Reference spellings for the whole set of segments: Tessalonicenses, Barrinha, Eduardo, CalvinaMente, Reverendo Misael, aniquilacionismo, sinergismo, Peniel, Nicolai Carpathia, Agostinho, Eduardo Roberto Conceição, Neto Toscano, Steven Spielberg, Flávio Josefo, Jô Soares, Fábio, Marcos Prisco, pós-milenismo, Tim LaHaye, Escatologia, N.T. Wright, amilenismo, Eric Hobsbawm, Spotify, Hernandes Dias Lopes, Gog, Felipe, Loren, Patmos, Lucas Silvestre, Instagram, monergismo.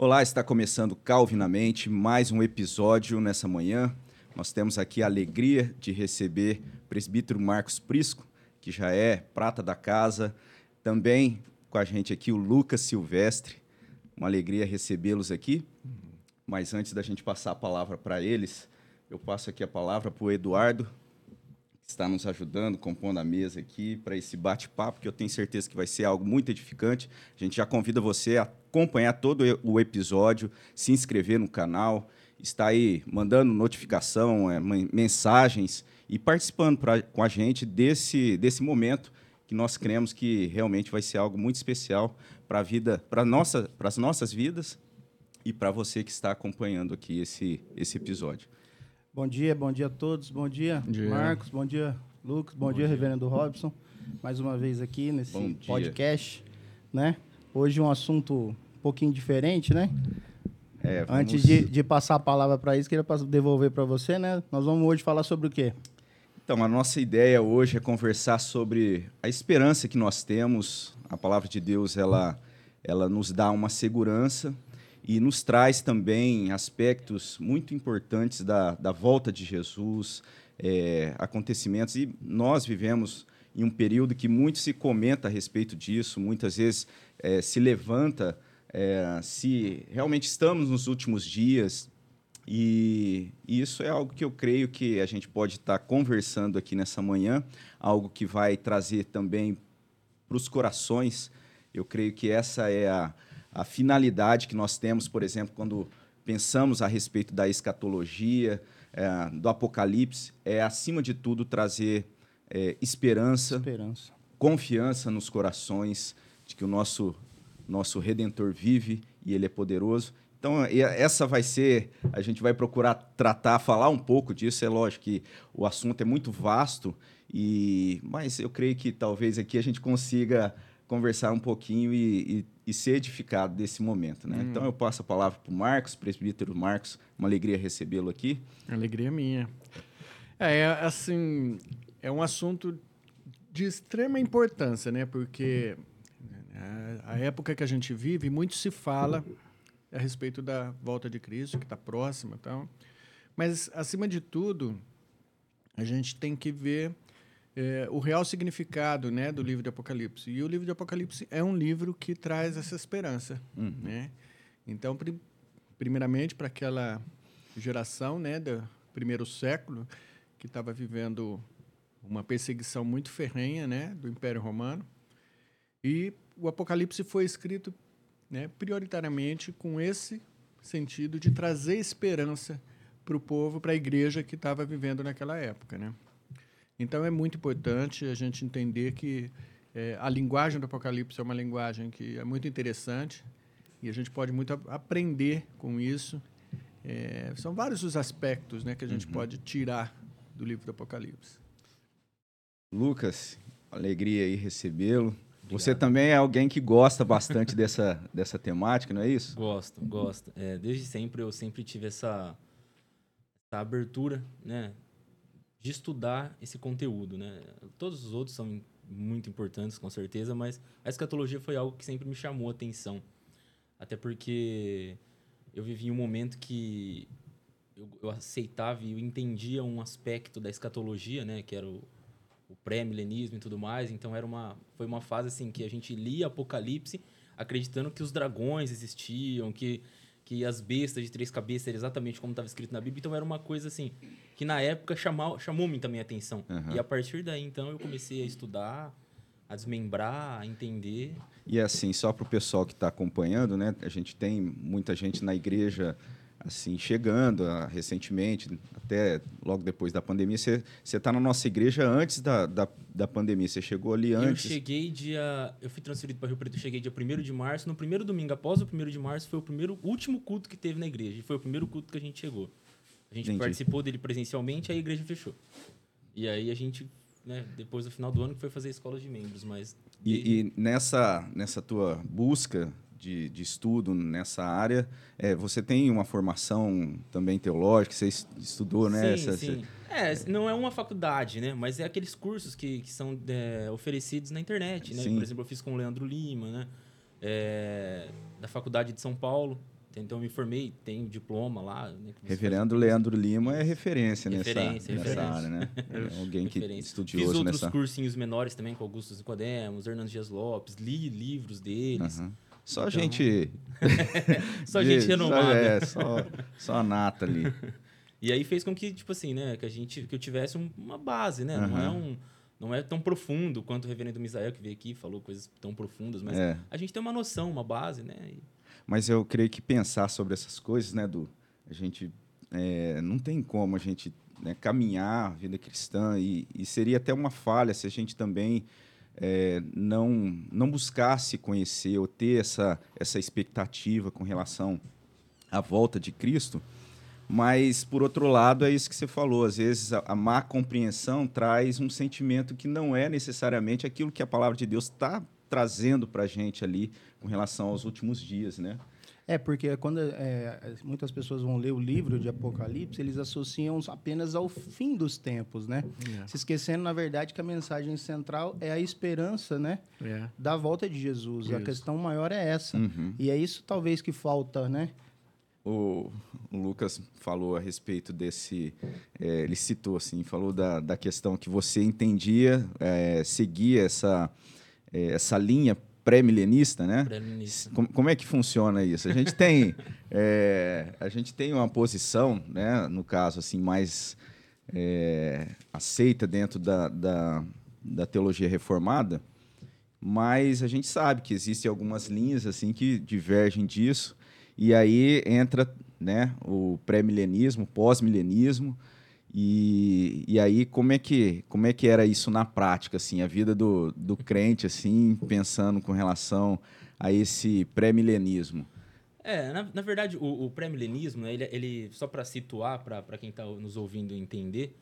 Olá, está começando CalvinaMente, mais um episódio nessa manhã. Nós temos aqui a alegria de receber o presbítero Marcos Prisco, que já é prata da casa. Também com a gente aqui o Lucas Silvestre. Uma alegria recebê-los aqui. Mas antes da gente passar a palavra para eles, eu passo aqui a palavra para o Eduardo, que está nos ajudando, compondo a mesa aqui, para esse bate-papo, que eu tenho certeza que vai ser algo muito edificante. A gente já convida você a acompanhar todo o episódio, se inscrever no canal, está aí mandando notificação, mensagens e participando com a gente desse momento que nós cremos que realmente vai ser algo muito especial para a vida, para as nossas vidas e para você que está acompanhando aqui esse episódio. Bom dia a todos, bom dia. Marcos, bom dia Lucas, bom dia Reverendo Robson, mais uma vez aqui nesse podcast, né? Hoje um assunto um pouquinho diferente, né? Vamos... Antes de passar a palavra para isso, queria devolver para você, né? Nós vamos hoje falar sobre o quê? Então, a nossa ideia hoje é conversar sobre a esperança que nós temos. A palavra de Deus, ela nos dá uma segurança e nos traz também aspectos muito importantes da volta de Jesus, acontecimentos. E nós vivemos em um período que muito se comenta a respeito disso, muitas vezes se levanta se realmente estamos nos últimos dias, e isso é algo que eu creio que a gente pode estar conversando aqui nessa manhã, algo que vai trazer também para os corações. Eu creio que essa é a finalidade que nós temos, por exemplo, quando pensamos a respeito da escatologia, do Apocalipse, acima de tudo, trazer esperança, confiança nos corações de que o nosso Redentor vive e Ele é poderoso. Então, essa vai ser... A gente vai procurar falar um pouco disso. É lógico que o assunto é muito vasto, mas eu creio que talvez aqui a gente consiga conversar um pouquinho e ser edificado desse momento, né? Então, eu passo a palavra para o Marcos, presbítero Marcos. Uma alegria recebê-lo aqui. Alegria minha. Assim, é um assunto de extrema importância, né? Porque a época que a gente vive, muito se fala a respeito da volta de Cristo, que está próxima e tal. Mas, acima de tudo, a gente tem que ver o real significado, né, do livro de Apocalipse. E o livro de Apocalipse é um livro que traz essa esperança. Uhum. Né? Então, primeiramente, para aquela geração, né, do primeiro século, que estava vivendo uma perseguição muito ferrenha, né, do Império Romano. E o Apocalipse foi escrito, né, prioritariamente com esse sentido de trazer esperança para o povo, para a igreja que estava vivendo naquela época, né? Então, é muito importante a gente entender que a linguagem do Apocalipse é uma linguagem que é muito interessante e a gente pode muito aprender com isso. São vários os aspectos, né, que a gente pode tirar do livro do Apocalipse. Lucas, alegria aí recebê-lo. Você também é alguém que gosta bastante dessa temática, não é isso? Gosto. Desde sempre, eu sempre tive essa abertura, né, de estudar esse conteúdo, né? Todos os outros são muito importantes, com certeza, mas a escatologia foi algo que sempre me chamou a atenção. Até porque eu vivi um momento que eu aceitava e eu entendia um aspecto da escatologia, né, que era o pré-milenismo e tudo mais. Então, foi uma fase assim, que a gente lia Apocalipse acreditando que os dragões existiam, que as bestas de três cabeças eram exatamente como estava escrito na Bíblia. Então, era uma coisa assim que, na época, chamou-me também a atenção. Uhum. E, a partir daí, então, eu comecei a estudar, a desmembrar, a entender. E, assim, só para o pessoal que está acompanhando, né, a gente tem muita gente na igreja assim, chegando recentemente, até logo depois da pandemia. Você está na nossa igreja antes da pandemia, você chegou ali antes? Eu fui transferido para Rio Preto, cheguei dia 1º de março, no primeiro domingo após o 1º de março foi último culto que teve na igreja, e foi o primeiro culto que a gente chegou. A gente participou dele presencialmente, aí a igreja fechou. E aí a gente, né, depois do final do ano, que foi fazer escola de membros, mas... E nessa tua busca de estudo nessa área, você tem uma formação também teológica, você estudou, né? Sim. Não é uma faculdade, né? Mas é aqueles cursos que são oferecidos na internet, né? Sim. Por exemplo, eu fiz com o Leandro Lima, né? Da Faculdade de São Paulo. Então, eu me formei, tenho diploma lá. Né, Reverendo Leandro Lima é referência nessa área, né? É alguém que estudioso nessa... Fiz outros cursinhos menores também com Augusto Nicodemus, Hernandes Dias Lopes, li livros deles. Uhum. Só então... gente... só gente renomada. Só a nata ali. E aí fez com que, tipo assim, né? Que eu tivesse uma base, né? Uhum. Não é tão profundo quanto o reverendo Misael, que veio aqui e falou coisas tão profundas, mas a gente tem uma noção, uma base, né? Mas eu creio que pensar sobre essas coisas, né, Du? A gente não tem como a gente caminhar a vida cristã e seria até uma falha se a gente também não buscasse conhecer ou ter essa expectativa com relação à volta de Cristo. Mas, por outro lado, é isso que você falou. Às vezes, a má compreensão traz um sentimento que não é necessariamente aquilo que a palavra de Deus está trazendo para a gente ali com relação aos últimos dias, né? É, porque quando muitas pessoas vão ler o livro de Apocalipse, eles associam apenas ao fim dos tempos, né? Yeah. Se esquecendo, na verdade, que a mensagem central é a esperança, né? Yeah. Da volta de Jesus. Isso. A questão maior é essa. Uhum. E é isso, talvez, que falta, né? O Lucas falou a respeito desse... ele citou, assim, falou da questão que você entendia, seguia essa linha pré-milenista, né? Pré-milenista. Como é que funciona isso? A gente tem, a gente tem uma posição, né? No caso, assim, mais aceita dentro da teologia reformada, mas a gente sabe que existem algumas linhas assim, que divergem disso. E aí entra, né, o pré-milenismo, o pós-milenismo, e aí como é que era isso na prática, assim, a vida do crente, assim, pensando com relação a esse pré-milenismo? Na verdade, o pré-milenismo, ele só para situar, para quem está nos ouvindo entender,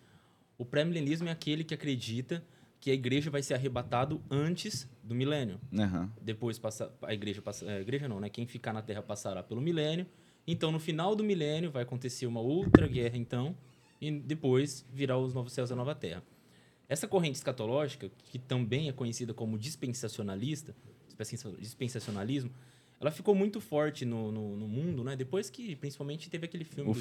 o pré-milenismo é aquele que acredita que a igreja vai ser arrebatado antes do milênio. Uhum. Depois a igreja não, né? Quem ficar na terra passará pelo milênio. Então, no final do milênio, vai acontecer uma outra guerra, então, e depois virá os novos céus e a nova terra. Essa corrente escatológica, que também é conhecida como dispensacionalismo, ela ficou muito forte no mundo, né? Depois que, principalmente, teve aquele filme. O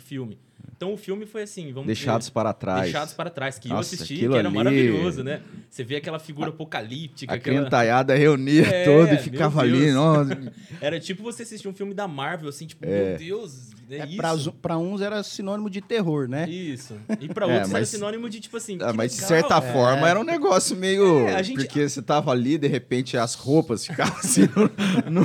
filme. Então, o filme foi assim... Deixados para trás. Que eu assisti, que era ali... maravilhoso, né? Você vê aquela figura apocalíptica. A crentaiada reunia todo e ficava ali. Nossa. Era tipo você assistir um filme da Marvel, assim, tipo, meu Deus, isso? Para uns era sinônimo de terror, né? Isso. E para outros era sinônimo de, tipo assim... Mas, de certa forma, era um negócio meio... Porque você tava ali, de repente, as roupas ficavam assim...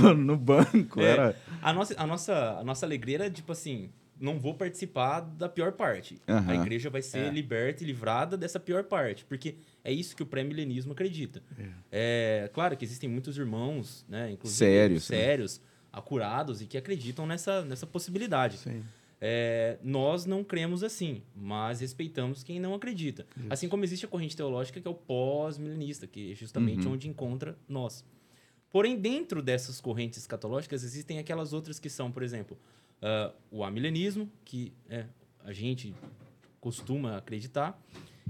No banco, era... A nossa alegria era, tipo assim, não vou participar da pior parte. Uhum. A igreja vai ser liberta e livrada dessa pior parte, porque é isso que o pré-milenismo acredita. Claro que existem muitos irmãos, né, inclusive sérios, acurados, e que acreditam nessa possibilidade. Sim. Nós não cremos assim, mas respeitamos quem não acredita. Isso. Assim como existe a corrente teológica que é o pós-milenista, que é justamente onde encontra nós. Porém, dentro dessas correntes escatológicas, existem aquelas outras que são, por exemplo, o amilenismo, que a gente costuma acreditar.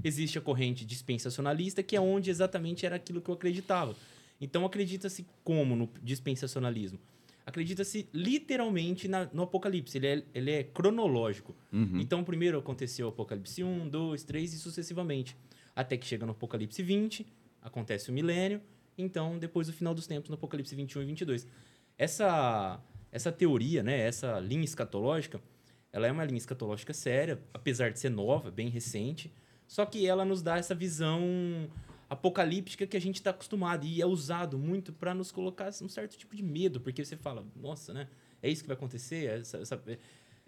Existe a corrente dispensacionalista, que é onde exatamente era aquilo que eu acreditava. Então, acredita-se como no dispensacionalismo? Acredita-se literalmente no Apocalipse. Ele é cronológico. Uhum. Então, primeiro aconteceu o Apocalipse 1, 2, 3 e sucessivamente. Até que chega no Apocalipse 20, acontece o milênio. Então, depois do final dos tempos, no Apocalipse 21 e 22. Essa teoria, né, essa linha escatológica, ela é uma linha escatológica séria, apesar de ser nova, bem recente, só que ela nos dá essa visão apocalíptica que a gente está acostumado e é usado muito para nos colocar um certo tipo de medo, porque você fala, nossa, né, é isso que vai acontecer?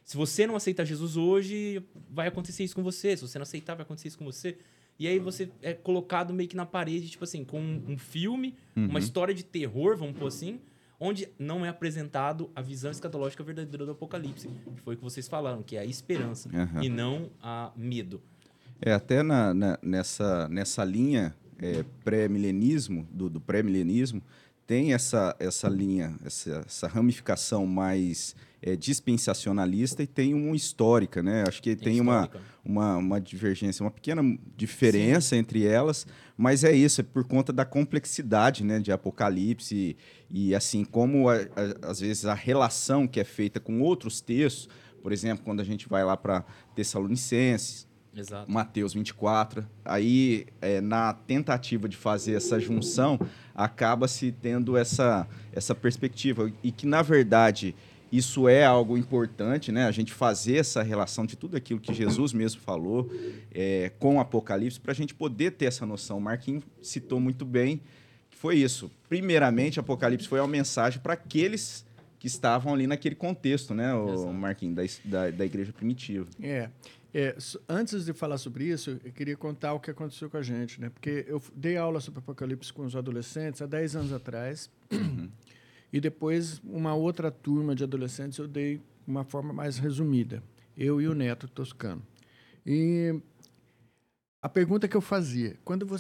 Se você não aceitar Jesus hoje, vai acontecer isso com você. Se você não aceitar, vai acontecer isso com você. E aí você é colocado meio que na parede, tipo assim, com um filme, uma história de terror, vamos pôr assim, onde não é apresentado a visão escatológica verdadeira do Apocalipse, que foi o que vocês falaram, que é a esperança e não a medo. Até nessa linha pré-milenismo, do pré-milenismo, tem essa linha, essa ramificação mais dispensacionalista e tem uma histórica, né? Acho que tem uma divergência, uma pequena diferença entre elas, mas é isso, é por conta da complexidade, né, de Apocalipse e assim, como às vezes a relação que é feita com outros textos, por exemplo, quando a gente vai lá para Tessalonicenses, exato, Mateus 24, aí na tentativa de fazer essa junção, acaba-se tendo essa perspectiva, e que, na verdade, isso é algo importante, né? A gente fazer essa relação de tudo aquilo que Jesus mesmo falou com o Apocalipse, para a gente poder ter essa noção. O Marquinhos citou muito bem que foi isso. Primeiramente, Apocalipse foi uma mensagem para aqueles que estavam ali naquele contexto, né, o Marquinhos, da igreja primitiva. Antes de falar sobre isso, eu queria contar o que aconteceu com a gente, né? Porque eu dei aula sobre Apocalipse com os adolescentes há 10 anos atrás, e depois uma outra turma de adolescentes eu dei uma forma mais resumida, eu e o Neto Toscano. E a pergunta que eu fazia, quando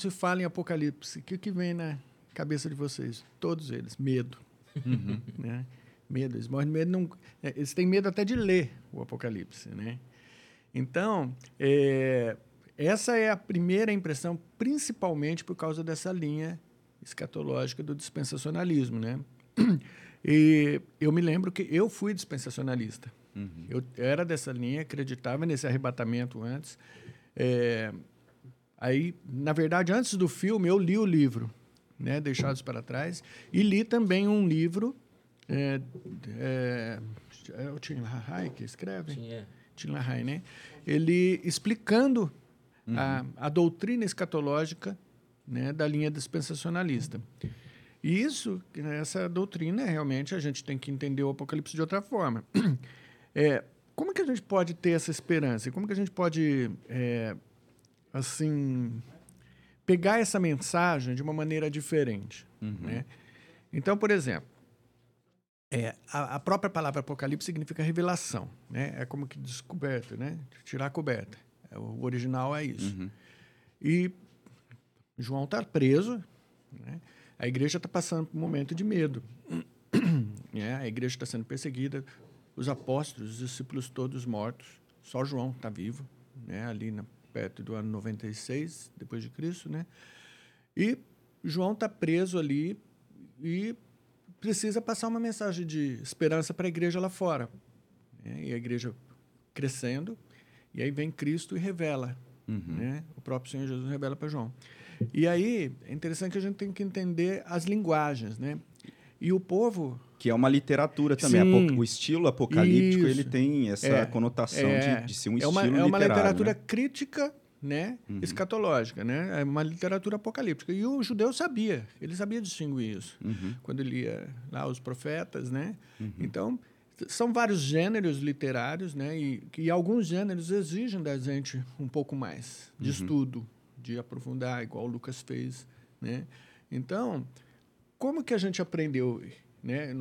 se fala em Apocalipse, o que vem na cabeça de vocês? Todos eles, medo. Né? Medo, eles morrem de medo, eles têm medo até de ler o Apocalipse, né? Então, essa é a primeira impressão, principalmente por causa dessa linha escatológica do dispensacionalismo, né? E eu me lembro que eu fui dispensacionalista. Eu era dessa linha, acreditava nesse arrebatamento antes. Aí, na verdade, antes do filme, eu li o livro, né, Deixados para Trás, e li também um livro, o Tim LaHaye que escreve, Tim LaHaye, né? Ele explicando a doutrina escatológica, né, da linha dispensacionalista. E isso, essa doutrina, realmente, a gente tem que entender o Apocalipse de outra forma. Como que a gente pode ter essa esperança? Como que a gente pode, pegar essa mensagem de uma maneira diferente? Né? Então, por exemplo, a própria palavra Apocalipse significa revelação, né? É como que descoberta, né? Tirar a coberta. O original é isso. E João está preso, né? A igreja está passando por um momento de medo. A igreja está sendo perseguida, os apóstolos, os discípulos todos mortos, só João está vivo, né? Ali perto do ano 96, depois de Cristo, né? E João está preso ali e precisa passar uma mensagem de esperança para a igreja lá fora. Né? E a igreja crescendo, e aí vem Cristo e revela. Né? O próprio Senhor Jesus revela para João. E aí é interessante que a gente tem que entender as linguagens, né? E o povo... Que é uma literatura também. O estilo apocalíptico, ele tem essa conotação de ser um estilo literário. É uma literatura, né, crítica, né, escatológica, né? É uma literatura apocalíptica. E o judeu sabia, ele sabia distinguir isso. Quando ele lia lá os profetas, né? Então, são vários gêneros literários, né? E alguns gêneros exigem da gente um pouco mais de estudo, de aprofundar, igual o Lucas fez, né? Então, como que a gente aprendeu, né?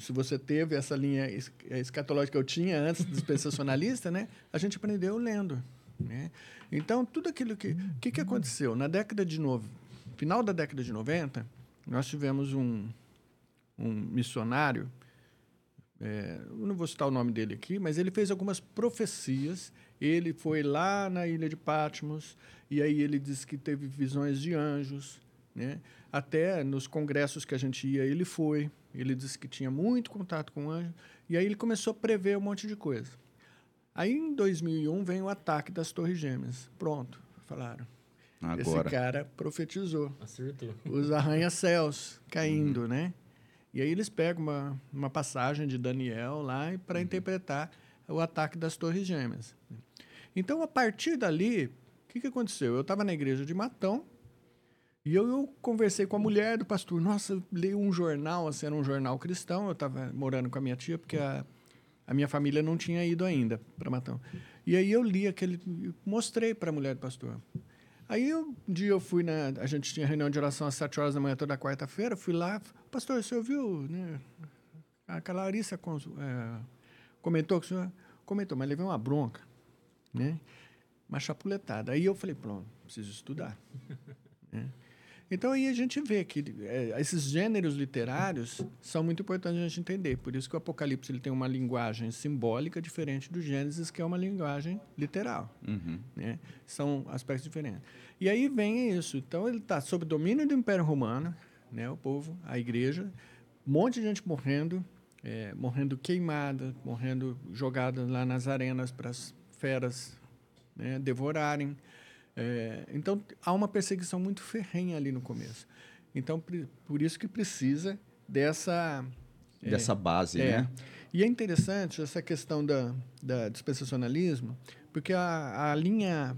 Se você teve essa linha escatológica que eu tinha antes, dispensacionalista, né? A gente aprendeu lendo, né? Então, tudo aquilo que aconteceu? Na década de final da década de 90, nós tivemos um missionário, eu não vou citar o nome dele aqui, mas ele fez algumas profecias. Ele foi lá na ilha de Patmos, e aí ele disse que teve visões de anjos, né? Até nos congressos que a gente ia, ele foi. Ele disse que tinha muito contato com anjos, e aí ele começou a prever um monte de coisa. Aí, em 2001, vem o ataque das Torres Gêmeas. Pronto, falaram. Agora. Esse cara profetizou. Acertou. Os arranha-céus caindo, né? E aí eles pegam uma passagem de Daniel lá para interpretar o ataque das Torres Gêmeas. Então, a partir dali, o que aconteceu? Eu estava na igreja de Matão, e eu conversei com a mulher do pastor. Nossa, eu leio um jornal, assim, era um jornal cristão. Eu estava morando com a minha tia, porque a minha família não tinha ido ainda para Matão. E aí eu li aquele... Mostrei para a mulher do pastor. Aí um dia eu fui a gente tinha reunião de oração às 7h da manhã toda quarta-feira. Fui lá. Pastor, o senhor viu, né? Aquela Larissa comentou que o senhor... Comentou, mas levei uma bronca, né? Uma chapuletada. Aí eu falei, pronto, preciso estudar. Então, aí a gente vê que esses gêneros literários são muito importantes a gente entender. Por isso que o Apocalipse ele tem uma linguagem simbólica diferente do Gênesis, que é uma linguagem literal. Uhum. Né? São aspectos diferentes. E aí vem isso. Então, ele está sob domínio do Império Romano, né? O povo, a igreja, um monte de gente morrendo, morrendo queimada, morrendo jogada lá nas arenas para as feras, né, devorarem. Então, há uma perseguição muito ferrenha ali no começo. Então, por isso que precisa dessa base, né? E é interessante essa questão da dispensacionalismo, porque a linha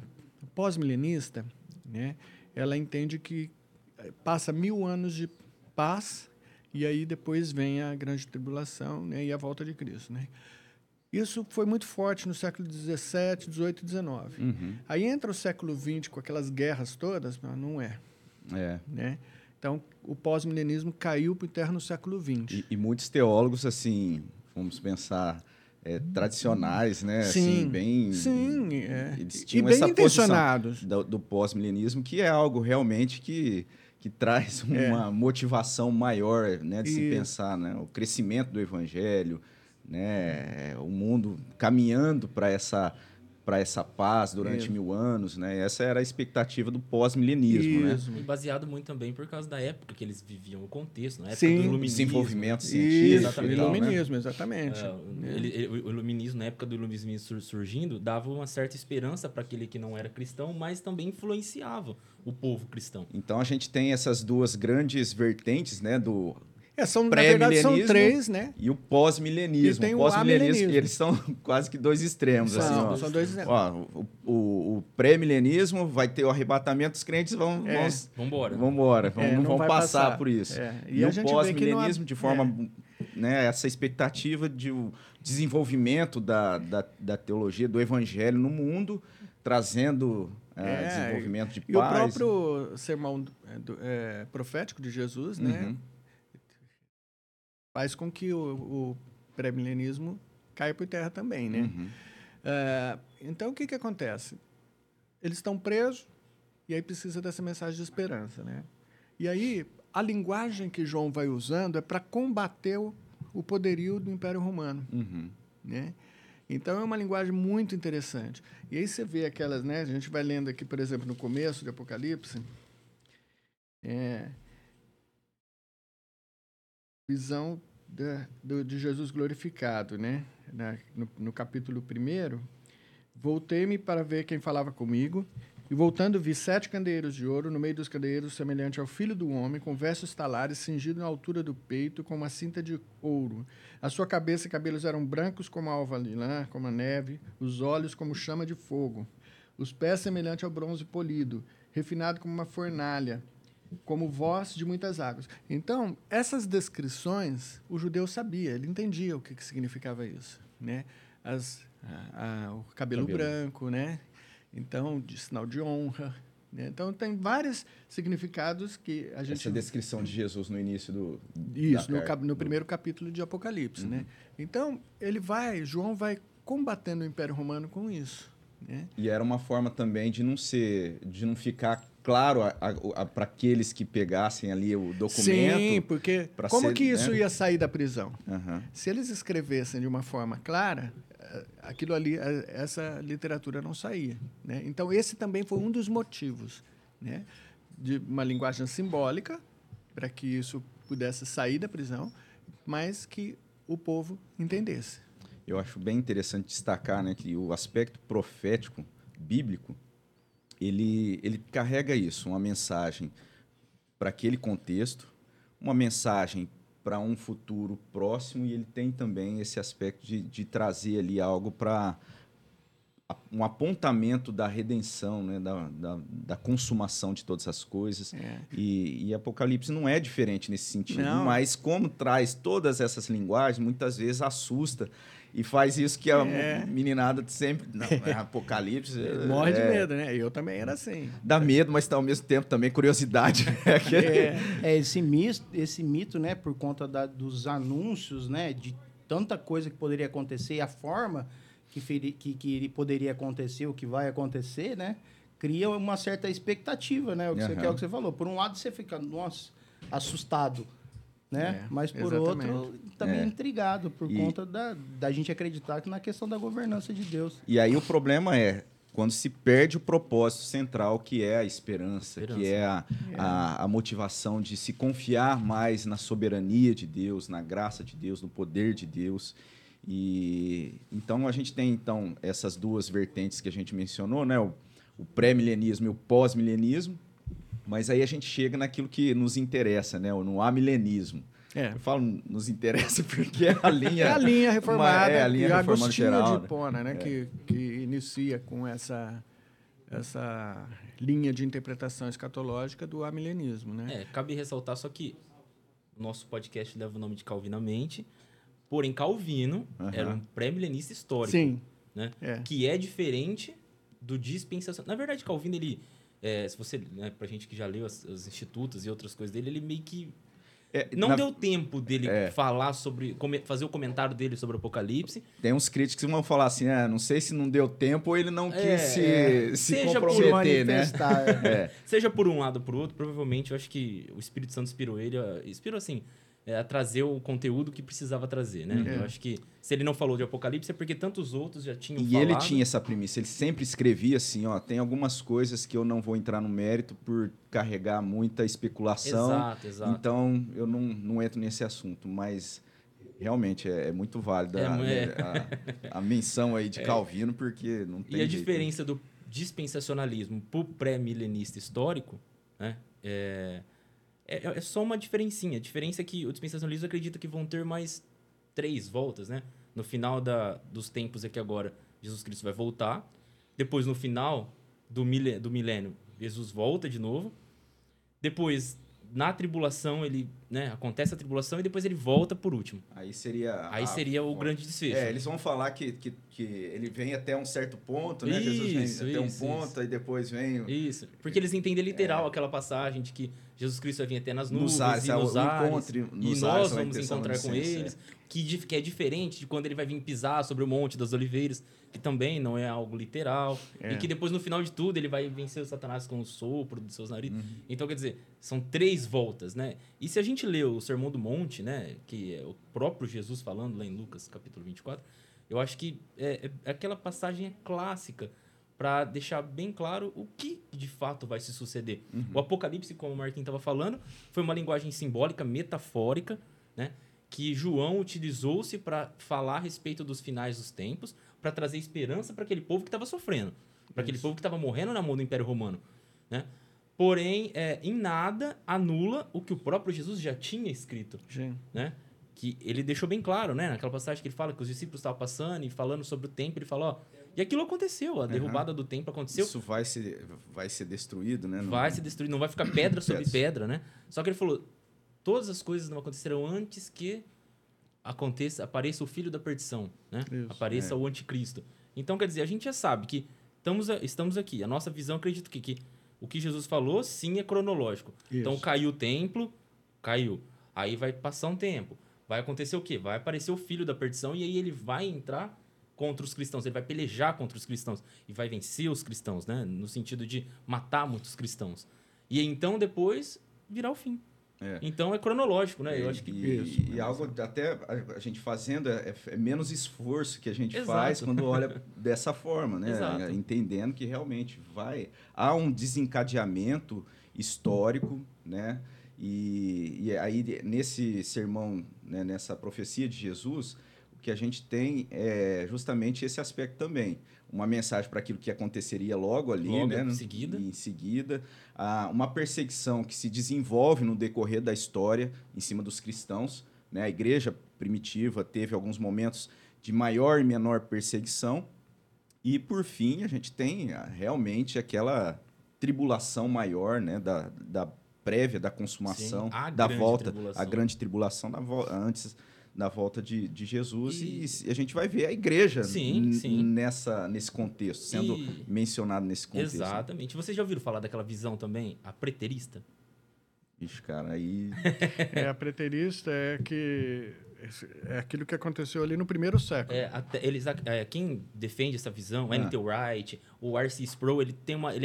pós-milenista, né, ela entende que passa 1000 anos de paz e aí depois vem a grande tribulação, né, e a volta de Cristo, né? Isso foi muito forte no século XVII, XVIII e XIX. Uhum. Aí entra o século XX com aquelas guerras todas, mas não é. É. Né? Então, o pós-milenismo caiu por terra no século XX. E muitos teólogos, assim, vamos pensar, tradicionais, né? Sim. Assim, bem, sim. Eles tinham essa posição do pós-milenismo, que é algo realmente que traz uma motivação maior, né, de se pensar, né? O crescimento do evangelho, né, o mundo caminhando para essa paz durante 1000 anos, né? Essa era a expectativa do pós-milenismo, né? E baseado muito também por causa da época que eles viviam, o contexto, na época do iluminismo, desenvolvimento científico, exatamente. Iluminismo, exatamente. O iluminismo, na época do iluminismo surgindo, dava uma certa esperança para aquele que não era cristão, mas também influenciava o povo cristão. Então a gente tem essas duas grandes vertentes, né, do na verdade, são três, né? E o pós-milenismo. E tem o pós-milenismo, eles são quase que dois extremos. São dois extremos. O pré-milenismo vai ter o arrebatamento, os crentes vão... Vamos embora. Não vão passar por isso. E o pós-milenismo, de forma... Né, essa expectativa de desenvolvimento da teologia, do evangelho no mundo, trazendo... desenvolvimento de paz. E o próprio sermão profético de Jesus, uhum, né? Faz com que o pré-milenismo caia por terra também, né? Uhum. Então, o que acontece? Eles estão presos e aí precisa dessa mensagem de esperança, né? E aí, a linguagem que João vai usando é para combater o poderio do Império Romano, uhum, né? Então, é uma linguagem muito interessante. E aí você vê aquelas, né? A gente vai lendo aqui, por exemplo, no começo do Apocalipse... visão de Jesus glorificado, né? No capítulo 1, voltei-me para ver quem falava comigo, e voltando vi 7 candeeiros de ouro, no meio dos candeeiros semelhante ao Filho do Homem, com versos talares, cingido na altura do peito, com uma cinta de ouro. A sua cabeça e cabelos eram brancos como a alva de lã, como a neve, os olhos como chama de fogo, os pés semelhante ao bronze polido, refinado como uma fornalha, como voz de muitas águas. Então, essas descrições, o judeu sabia, ele entendia o que significava isso, né? O cabelo branco, né? Então, de sinal de honra, né? Então, tem vários significados que a gente... Essa descrição de Jesus no início do... Isso, no primeiro capítulo de Apocalipse, uhum, né? Então, João vai combatendo o Império Romano com isso, né? E era uma forma também de não ficar... Claro, para aqueles que pegassem ali o documento... Sim, porque como que isso ia sair da prisão? Uhum. Se eles escrevessem de uma forma clara, aquilo ali, essa literatura não saía, né? Então, esse também foi um dos motivos, né, de uma linguagem simbólica para que isso pudesse sair da prisão, mas que o povo entendesse. Eu acho bem interessante destacar, né, que o aspecto profético bíblico, ele carrega isso, uma mensagem para aquele contexto, uma mensagem para um futuro próximo, e ele tem também esse aspecto de trazer ali algo para um apontamento da redenção, né, da consumação de todas as coisas. E Apocalipse não é diferente nesse sentido, mas como traz todas essas linguagens, muitas vezes assusta. E faz isso que a meninada sempre... Não, Apocalipse... Morre de medo, né? Eu também era assim. Dá medo, mas ao mesmo tempo também curiosidade. Esse mito, né? Por conta dos anúncios, né? De tanta coisa que poderia acontecer, e a forma que poderia acontecer, o que vai acontecer, né? cria uma certa expectativa, né? O que, você, é o que você falou. Por um lado, você fica, nossa, assustado, né? É, mas, por outro, também intrigado por conta da gente acreditar que na questão da governança de Deus. E aí o problema é quando se perde o propósito central, que é a esperança. Que é a motivação de se confiar mais na soberania de Deus, na graça de Deus, no poder de Deus. E então a gente tem essas duas vertentes que a gente mencionou, né? O pré-milenismo e o pós-milenismo, mas aí a gente chega naquilo que nos interessa, né? No amilenismo. Eu falo nos interessa porque é a linha... é a linha reformada. É a linha reformada Agostinho geral. De Hipona, né? Que inicia com essa linha de interpretação escatológica do amilenismo, né? Cabe ressaltar só que o nosso podcast leva o nome de CalvinaMente, porém Calvino era um pré-milenista histórico, né? Que é diferente do dispensação. Na verdade, Calvino, ele... se você, né, pra gente que já leu os institutos e outras coisas dele, ele meio que... deu tempo dele falar sobre... fazer o comentário dele sobre o Apocalipse. Tem uns críticos que vão falar assim, não sei se não deu tempo ou ele não quis se comprometer, né? Seja por um lado ou por outro, provavelmente eu acho que o Espírito Santo inspirou ele, assim, a trazer o conteúdo que precisava trazer, né? Eu acho que se ele não falou de Apocalipse é porque tantos outros já tinham falado. E ele tinha essa premissa, ele sempre escrevia assim, tem algumas coisas que eu não vou entrar no mérito por carregar muita especulação. Exato. Então, eu não entro nesse assunto, mas realmente é muito válida a menção aí de Calvino, porque não tem jeito. Diferença do dispensacionalismo pro pré-milenista histórico, né? É só uma diferencinha. A diferença é que o dispensacionalismo acredita que vão ter mais 3 voltas, né? No final dos tempos aqui agora, Jesus Cristo vai voltar. Depois, no final do milênio, Jesus volta de novo. Depois, na tribulação, ele, né, acontece a tribulação e depois ele volta por último. Aí seria o grande desfecho. Eles vão falar que ele vem até um certo ponto, né? Jesus vem até um ponto e depois vem... Isso, porque eles entendem literal aquela passagem de que Jesus Cristo vai vir até nas nuvens e nós vamos encontrar com eles, que é diferente de quando ele vai vir pisar sobre o Monte das Oliveiras, que também não é algo literal, e que depois, no final de tudo, ele vai vencer o Satanás com o sopro dos seus narizes. Então, quer dizer, são 3 voltas, né? E se a gente lê o Sermão do Monte, né, que é o próprio Jesus falando lá em Lucas, capítulo 24, eu acho que aquela passagem é clássica, para deixar bem claro o que de fato vai se suceder. O Apocalipse, como o Marquinhos estava falando, foi uma linguagem simbólica, metafórica, né, que João utilizou-se para falar a respeito dos finais dos tempos, para trazer esperança para aquele povo que estava sofrendo, para aquele povo que estava morrendo na mão do Império Romano, né? Porém, em nada anula o que o próprio Jesus já tinha escrito, né? Que ele deixou bem claro, né? Naquela passagem que ele fala que os discípulos estavam passando e falando sobre o templo, ele fala, e aquilo aconteceu, a derrubada do templo aconteceu. Isso vai ser destruído, né? Vai ser destruído, não vai ficar pedra sobre pedra, né? Só que ele falou, todas as coisas não acontecerão antes que apareça o filho da perdição, né? Isso, apareça o anticristo. Então, quer dizer, a gente já sabe que estamos aqui. A nossa visão, acredito que o que Jesus falou, sim, é cronológico. Isso. Então, caiu o templo, caiu. Aí vai passar um tempo. Vai acontecer o quê? Vai aparecer o filho da perdição e aí ele vai entrar contra os cristãos, ele vai pelejar contra os cristãos e vai vencer os cristãos, né? No sentido de matar muitos cristãos. E então depois virá o fim. Então é cronológico, né? Eu acho que algo até a gente fazendo é menos esforço que a gente faz quando olha dessa forma, né? Entendendo que realmente há um desencadeamento histórico, né? E aí, nesse sermão, né, nessa profecia de Jesus, o que a gente tem é justamente esse aspecto também. Uma mensagem para aquilo que aconteceria logo ali, né? Em seguida. Uma perseguição que se desenvolve no decorrer da história em cima dos cristãos, né? A igreja primitiva teve alguns momentos de maior e menor perseguição. E, por fim, a gente tem realmente aquela tribulação maior, né? da prévia da consumação, da volta, a grande tribulação antes da volta de Jesus. E a gente vai ver a igreja nesse contexto, sendo mencionado nesse contexto. Exatamente. Vocês já ouviram falar daquela visão também, a preterista? Ixi, cara, aí... É, a preterista é que... É aquilo que aconteceu ali no primeiro século. É, quem defende essa visão, N.T. Wright, o RC Sproul, ele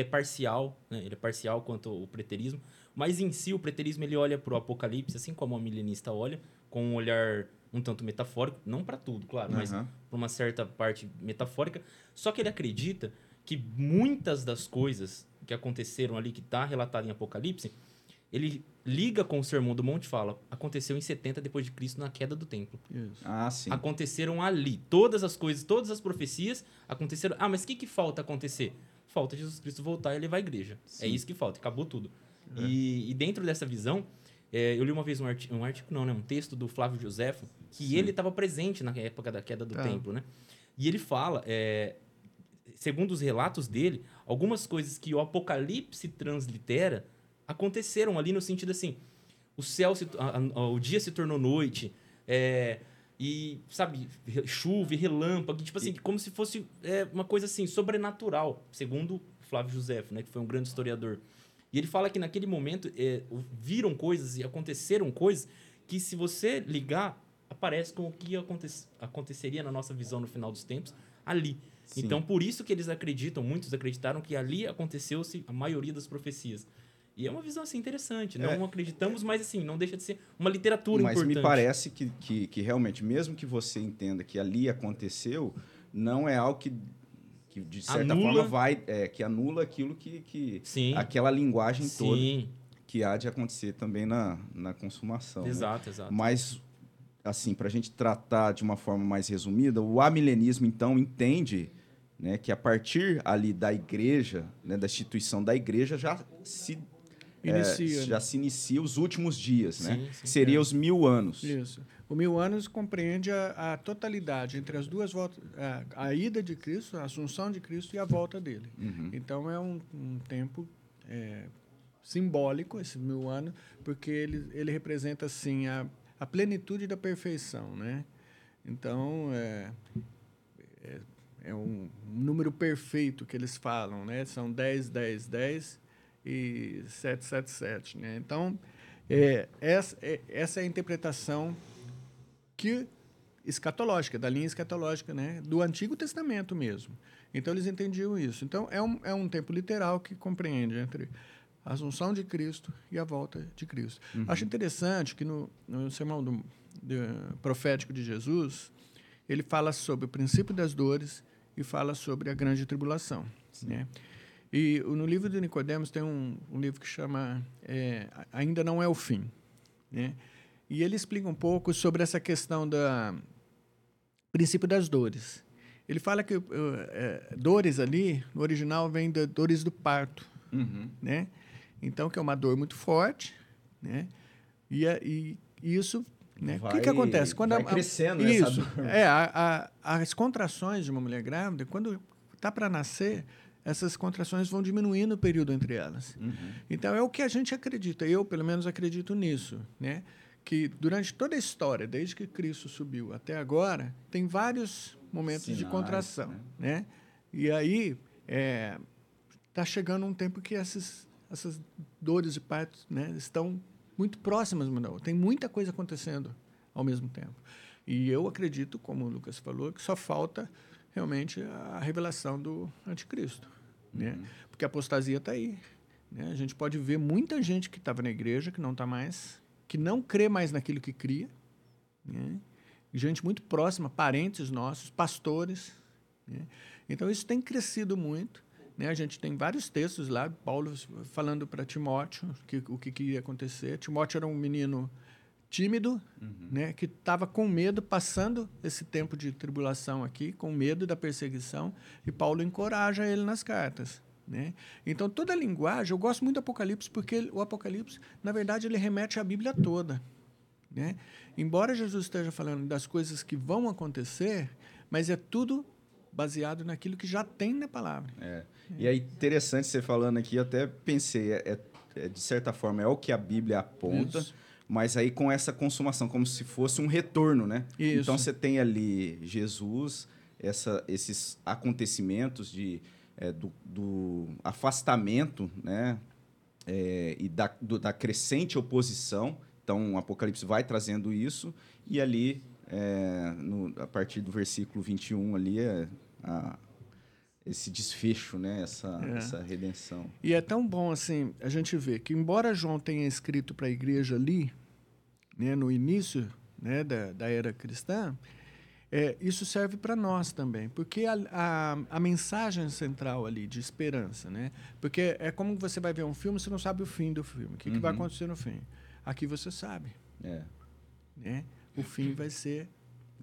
é parcial, né? Ele é parcial quanto ao preterismo, mas em si o preterismo ele olha para o Apocalipse, assim como a milenista olha, com um olhar um tanto metafórico, não para tudo, claro, mas para uma certa parte metafórica. Só que ele acredita que muitas das coisas que aconteceram ali, que está relatado em Apocalipse, ele liga com o Sermão do Monte e fala, aconteceu em 70 depois de Cristo na queda do templo. Isso. Ah, sim. Aconteceram ali. Todas as coisas, todas as profecias aconteceram. Ah, mas o que falta acontecer? Falta Jesus Cristo voltar e levar a igreja. Sim. É isso que falta, acabou tudo. É. E dentro dessa visão, eu li uma vez um texto do Flávio Josefo, que sim, ele estava presente na época da queda do templo, né? E ele fala, segundo os relatos dele, algumas coisas que o Apocalipse translitera aconteceram ali no sentido assim, o céu, o dia se tornou noite, e, sabe, chuva e relâmpago, tipo assim, como se fosse uma coisa assim, sobrenatural, segundo Flávio Josefo, né, que foi um grande historiador. E ele fala que naquele momento viram coisas e aconteceram coisas que, se você ligar, aparece com o que aconteceria na nossa visão no final dos tempos ali. Sim. Então, por isso que eles acreditam, muitos acreditaram que ali aconteceu-se a maioria das profecias. E é uma visão assim, interessante. Não acreditamos, mas assim, não deixa de ser uma literatura importante. Mas me parece que realmente, mesmo que você entenda que ali aconteceu, não é algo que de certa forma, vai que anula aquilo que aquela linguagem toda que há de acontecer também na consumação. Exato, né? Exato. Mas, assim, para a gente tratar de uma forma mais resumida, o amilenismo, então, entende... Né, que a partir ali da igreja, né, da instituição da igreja, já se inicia os últimos dias, sim, né? Sim, seria os 1000 anos. Isso. O 1000 anos compreende a totalidade entre as duas voltas, a ida de Cristo, a assunção de Cristo e a volta dele. Uhum. Então é um tempo simbólico, esses 1000 anos, porque ele representa assim, a plenitude da perfeição, né? Então é um número perfeito que eles falam, né? São 10, 10, 10 e 7, 7, 7. Né? Então, essa é a interpretação escatológica, da linha escatológica, né? Do Antigo Testamento mesmo. Então, eles entendiam isso. Então, é um tempo literal que compreende entre a assunção de Cristo e a volta de Cristo. Uhum. Acho interessante que no sermão profético de Jesus, ele fala sobre o princípio das dores e fala sobre a grande tribulação, né? E no livro de Nicodemus tem um livro que chama Ainda Não É o Fim, né? E ele explica um pouco sobre essa questão do princípio das dores. Ele fala que dores ali, no original, vem das dores do parto, né? Então, que é uma dor muito forte, né? E isso... Né? O que acontece? Quando vai crescendo isso, essa dor. As contrações de uma mulher grávida, quando está para nascer, essas contrações vão diminuindo o período entre elas. Uhum. Então, é o que a gente acredita. Eu, pelo menos, acredito nisso, né? Que durante toda a história, desde que Cristo subiu até agora, tem vários momentos de contração, né? E aí, está chegando um tempo que essas dores de parto, né, estão muito próximas, Manuel. Tem muita coisa acontecendo ao mesmo tempo. E eu acredito, como o Lucas falou, que só falta realmente a revelação do anticristo, né? Porque a apostasia está aí, né? A gente pode ver muita gente que estava na igreja, que não está mais, que não crê mais naquilo que cria, né? Gente muito próxima, parentes nossos, pastores, né? Então, isso tem crescido muito. A gente tem vários textos lá, Paulo falando para Timóteo o que ia acontecer. Timóteo era um menino tímido, né, que estava com medo, passando esse tempo de tribulação aqui, com medo da perseguição, e Paulo encoraja ele nas cartas, né? Então, toda a linguagem... Eu gosto muito do Apocalipse, porque o Apocalipse, na verdade, ele remete à Bíblia toda, né? Embora Jesus esteja falando das coisas que vão acontecer, mas é tudo baseado naquilo que já tem na palavra. E é interessante você falando aqui, eu até pensei, de certa forma, é o que a Bíblia aponta, isso, mas aí com essa consumação, como se fosse um retorno, né? Isso. Então, você tem ali Jesus, esses acontecimentos do afastamento, né, e da crescente oposição. Então, o Apocalipse vai trazendo isso. E ali, a partir do versículo 21, ali é esse desfecho, né? Essa redenção. E é tão bom assim, a gente vê que, embora João tenha escrito para a igreja ali, né, no início, né, da era cristã, isso serve para nós também, porque a mensagem central ali de esperança, né? Porque é como você vai ver um filme, você não sabe o fim do filme, o que vai acontecer no fim. Aqui você sabe, né? O fim vai ser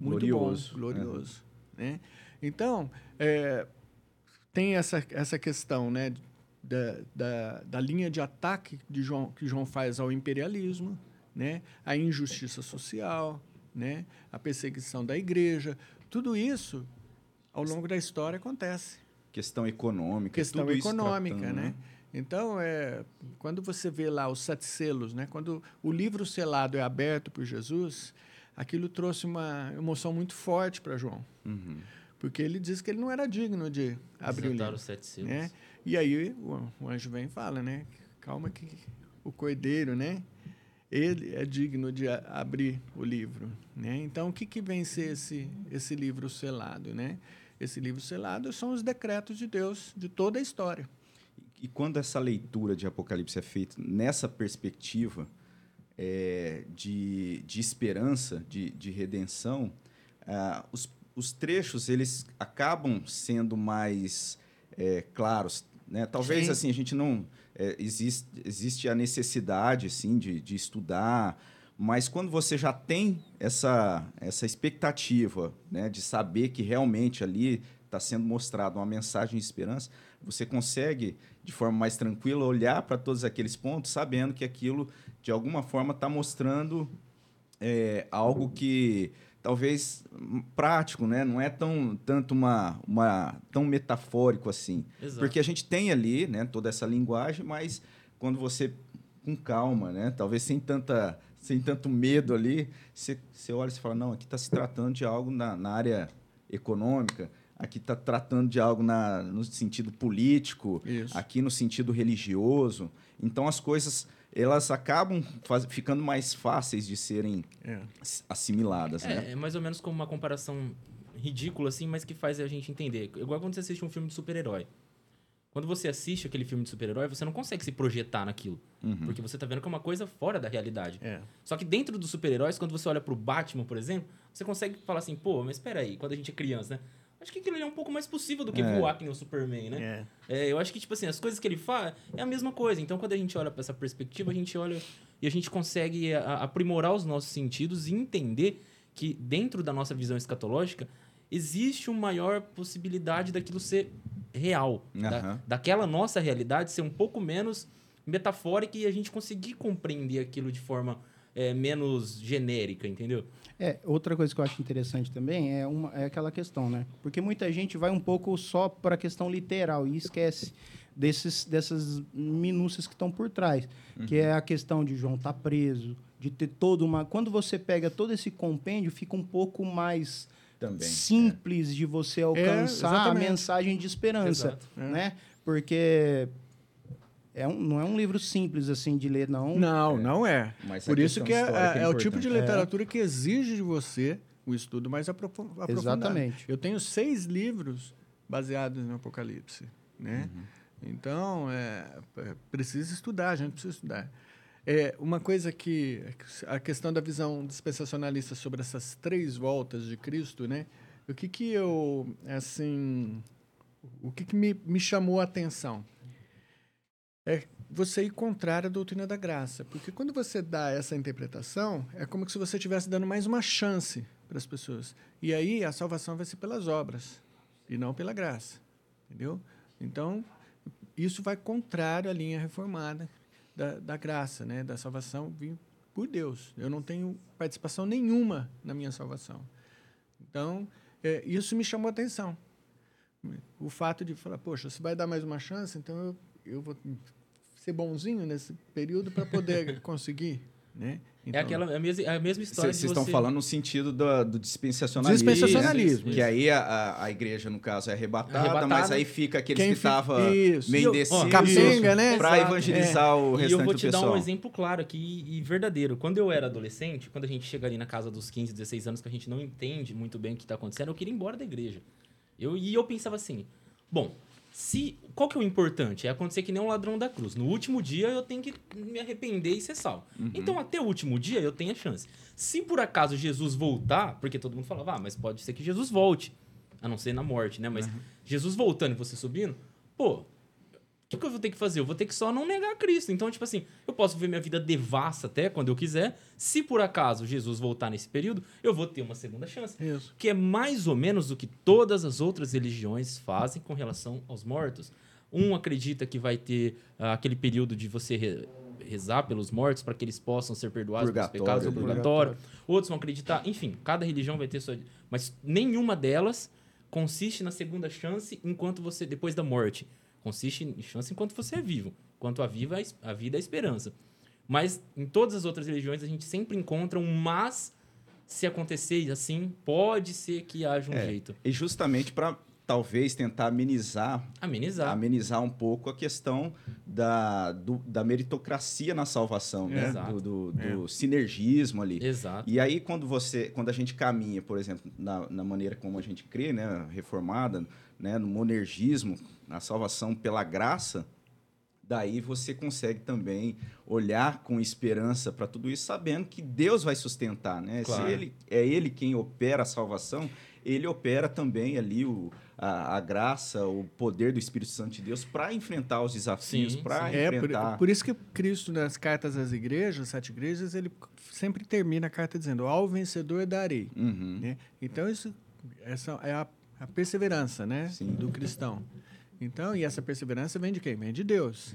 muito glorioso, bom, glorioso, né? Então, tem essa questão, né, da linha de ataque que João faz ao imperialismo, né, a injustiça social, né, a perseguição da igreja. Tudo isso, ao longo da história, acontece. Questão econômica. Questão econômica, isso tratando, né? Então, quando você vê lá os 7 selos, né, quando o livro selado é aberto por Jesus, aquilo trouxe uma emoção muito forte para João. Porque ele disse que ele não era digno de abrir o livro. Os 7 selos. Né? E aí o anjo vem e fala, né? Calma que o cordeiro, né? Ele é digno de abrir o livro, né? Então, o que vem ser esse livro selado, né? Esse livro selado são os decretos de Deus de toda a história. E quando essa leitura de Apocalipse é feita nessa perspectiva de esperança, de redenção, os trechos eles acabam sendo mais claros, né? Talvez, sim, assim, a gente não... Existe a necessidade, assim, de estudar, mas quando você já tem essa expectativa, né, de saber que realmente ali está sendo mostrada uma mensagem de esperança, você consegue, de forma mais tranquila, olhar para todos aqueles pontos, sabendo que aquilo, de alguma forma, está mostrando algo que... talvez prático, né? Não é tão metafórico assim. Exato. Porque a gente tem ali, né, toda essa linguagem, mas quando você, com calma, né, talvez sem tanto medo ali, você olha e fala, não, aqui está se tratando de algo na área econômica, aqui está tratando de algo no sentido político, isso, aqui no sentido religioso. Então, as coisas... elas acabam ficando mais fáceis de serem assimiladas, né? É mais ou menos como uma comparação ridícula, assim, mas que faz a gente entender. Igual quando você assiste um filme de super-herói. Quando você assiste aquele filme de super-herói, você não consegue se projetar naquilo. Porque você tá vendo que é uma coisa fora da realidade. Só que dentro dos super-heróis, quando você olha pro Batman, por exemplo, você consegue falar assim, pô, mas espera aí, quando a gente é criança, né? Acho que aquilo é um pouco mais possível do que voar que nem o Superman, né? Eu acho que, tipo assim, as coisas que ele faz é a mesma coisa. Então, quando a gente olha para essa perspectiva, a gente olha e a gente consegue aprimorar os nossos sentidos e entender que, dentro da nossa visão escatológica, existe uma maior possibilidade daquilo ser real. Daquela nossa realidade ser um pouco menos metafórica e a gente conseguir compreender aquilo de forma... menos genérica, entendeu? Outra coisa que eu acho interessante também é aquela questão, né? Porque muita gente vai um pouco só para a questão literal e esquece dessas minúcias que estão por trás, que é a questão de João estar preso, de ter toda uma... Quando você pega todo esse compêndio, fica um pouco mais também simples de você alcançar a mensagem de esperança, né? Porque... não é um livro simples, assim, de ler, não. Não é. Mas por isso que é o tipo de literatura que exige de você o estudo mais aprofundado. Exatamente. Eu tenho 6 livros baseados no Apocalipse, né? Então, precisa estudar, a gente precisa estudar. Uma coisa que... a questão da visão dispensacionalista sobre essas 3 voltas de Cristo, né? O que eu, assim... o que me chamou a atenção? É você ir contrário à doutrina da graça. Porque quando você dá essa interpretação, é como se você estivesse dando mais uma chance para as pessoas. E aí a salvação vai ser pelas obras e não pela graça. Entendeu? Então, isso vai contrário à linha reformada da graça, né? Da salvação vir por Deus. Eu não tenho participação nenhuma na minha salvação. Então, isso me chamou a atenção. O fato de falar, poxa, você vai dar mais uma chance, então eu vou... ser bonzinho nesse período para poder conseguir Né? Então, é aquela, a mesma história. Vocês estão falando no sentido do dispensacionalismo. Dispensacionalismo. Que aí a igreja, no caso, é arrebatada, mas aí fica aqueles que estavam meio indecisos para evangelizar o restante do pessoal. E eu vou te dar um exemplo claro aqui e verdadeiro. Quando eu era adolescente, quando a gente chega ali na casa dos 15, 16 anos, que a gente não entende muito bem o que está acontecendo, eu queria ir embora da igreja. E eu pensava assim, bom... Qual que é o importante? É acontecer que nem um ladrão da cruz. No último dia, eu tenho que me arrepender e ser salvo. Uhum. Então, até o último dia, eu tenho a chance. Se por acaso Jesus voltar, porque todo mundo falava, mas pode ser que Jesus volte, a não ser na morte, né? Mas Jesus voltando e você subindo, pô, o que eu vou ter que fazer? Eu vou ter que só não negar Cristo. Então, tipo assim, eu posso viver minha vida devassa até quando eu quiser. Se por acaso Jesus voltar nesse período, eu vou ter uma segunda chance. Isso. Que é mais ou menos o que todas as outras religiões fazem com relação aos mortos. Um acredita que vai ter aquele período de você rezar pelos mortos para que eles possam ser perdoados pelos pecados ou purgatório. Outros vão acreditar... Enfim, cada religião vai ter sua... Mas nenhuma delas consiste na segunda chance enquanto você... Depois da morte. Consiste em chance enquanto você é vivo. Enquanto a vida é a esperança. Mas em todas as outras religiões a gente sempre encontra um mas, se acontecer assim, pode ser que haja um jeito. E justamente para talvez tentar amenizar um pouco a questão da meritocracia na salvação, né? do sinergismo ali. Exato. E aí quando a gente caminha, por exemplo, na maneira como a gente crê, né? Reformada, né? No monergismo, na salvação pela graça, daí você consegue também olhar com esperança para tudo isso, sabendo que Deus vai sustentar, né? Claro. Se ele quem opera a salvação, ele opera também ali a graça, o poder do Espírito Santo de Deus para enfrentar os desafios, para enfrentar... Por isso que Cristo, nas cartas às igrejas, sete igrejas, ele sempre termina a carta dizendo, ao vencedor darei. Uhum. Né? Então, essa é a perseverança, né? Do cristão. Então, e essa perseverança vem de quem? Vem de Deus.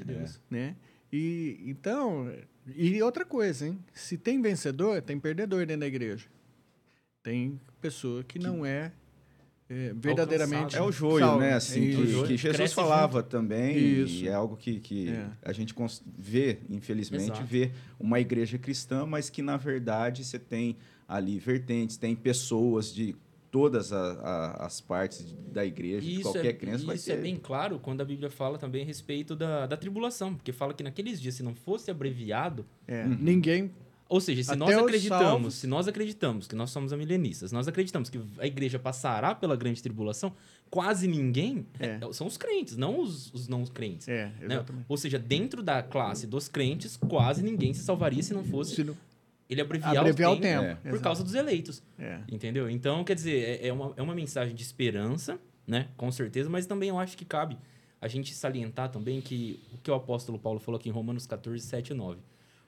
Né? E outra coisa, hein? Se tem vencedor, tem perdedor dentro da igreja. Tem pessoa que não é verdadeiramente... É o joio, salvo, né? Assim, que Jesus falava junto. Também. Isso. E é algo que a gente vê, infelizmente, vê uma igreja cristã, mas que, na verdade, você tem ali vertentes, tem pessoas de... todas as partes da igreja, de qualquer crença vai ter. Isso é bem claro quando a Bíblia fala também a respeito da tribulação, porque fala que naqueles dias, se não fosse abreviado... Ninguém... Ou seja, se nós acreditamos que nós somos amilenistas, nós acreditamos que a igreja passará pela grande tribulação, quase ninguém são os crentes, não os não crentes. Né? Ou seja, dentro da classe dos crentes, quase ninguém se salvaria se não fosse... Ele abreviar o tempo por causa dos eleitos, entendeu? Então, quer dizer, é uma mensagem de esperança, né? Com certeza, mas também eu acho que cabe a gente salientar também que o que o apóstolo Paulo falou aqui em Romanos 14, 7 e 9.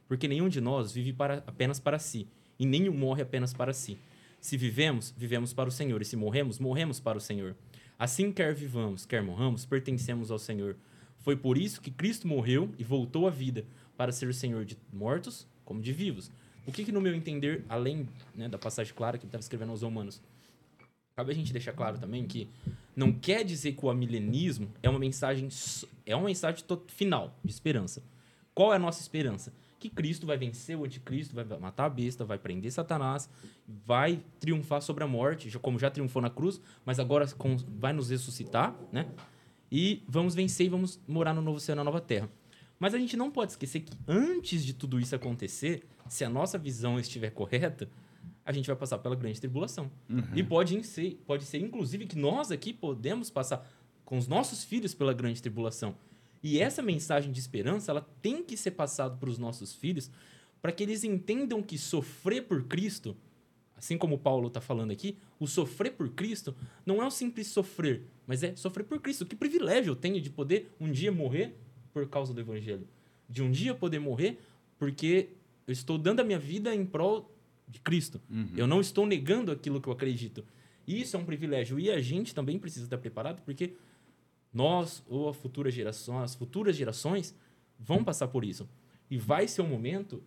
Porque nenhum de nós vive apenas para si, e nenhum morre apenas para si. Se vivemos, vivemos para o Senhor, e se morremos, morremos para o Senhor. Assim, quer vivamos, quer morramos, pertencemos ao Senhor. Foi por isso que Cristo morreu e voltou à vida, para ser o Senhor de mortos como de vivos. O que no meu entender, além da passagem clara que ele estava escrevendo aos Romanos, cabe a gente deixar claro também que não quer dizer que o amilenismo é uma mensagem final de esperança. Qual é a nossa esperança? Que Cristo vai vencer o anticristo, vai matar a besta, vai prender Satanás, vai triunfar sobre a morte, como já triunfou na cruz, mas agora vai nos ressuscitar, né? E vamos vencer e vamos morar no novo céu e na nova terra. Mas a gente não pode esquecer que antes de tudo isso acontecer, se a nossa visão estiver correta, a gente vai passar pela grande tribulação. Uhum. E pode ser, inclusive, que nós aqui podemos passar com os nossos filhos pela grande tribulação. E essa mensagem de esperança, ela tem que ser passada para os nossos filhos, para que eles entendam que sofrer por Cristo, assim como o Paulo está falando aqui, o sofrer por Cristo não é um simples sofrer, mas é sofrer por Cristo. Que privilégio eu tenho de poder um dia morrer por causa do Evangelho. De um dia poder morrer porque eu estou dando a minha vida em prol de Cristo. Uhum. Eu não estou negando aquilo que eu acredito. E isso é um privilégio. E a gente também precisa estar preparado porque nós ou as futuras gerações vão passar por isso. E vai ser um momento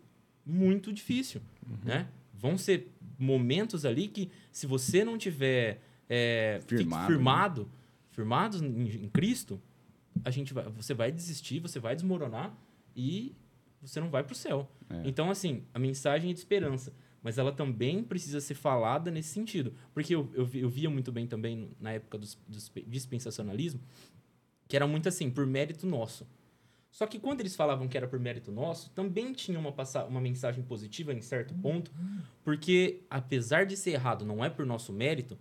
muito difícil. Uhum. Né? Vão ser momentos ali que se você não tiver firmado em Cristo... você vai desistir, você vai desmoronar e você não vai para o céu. É. Então, assim, a mensagem é de esperança, mas ela também precisa ser falada nesse sentido. Porque eu via muito bem também na época do dispensacionalismo, que era muito assim, por mérito nosso. Só que quando eles falavam que era por mérito nosso, também tinha uma mensagem positiva em certo ponto, porque apesar de ser errado, não é por nosso mérito,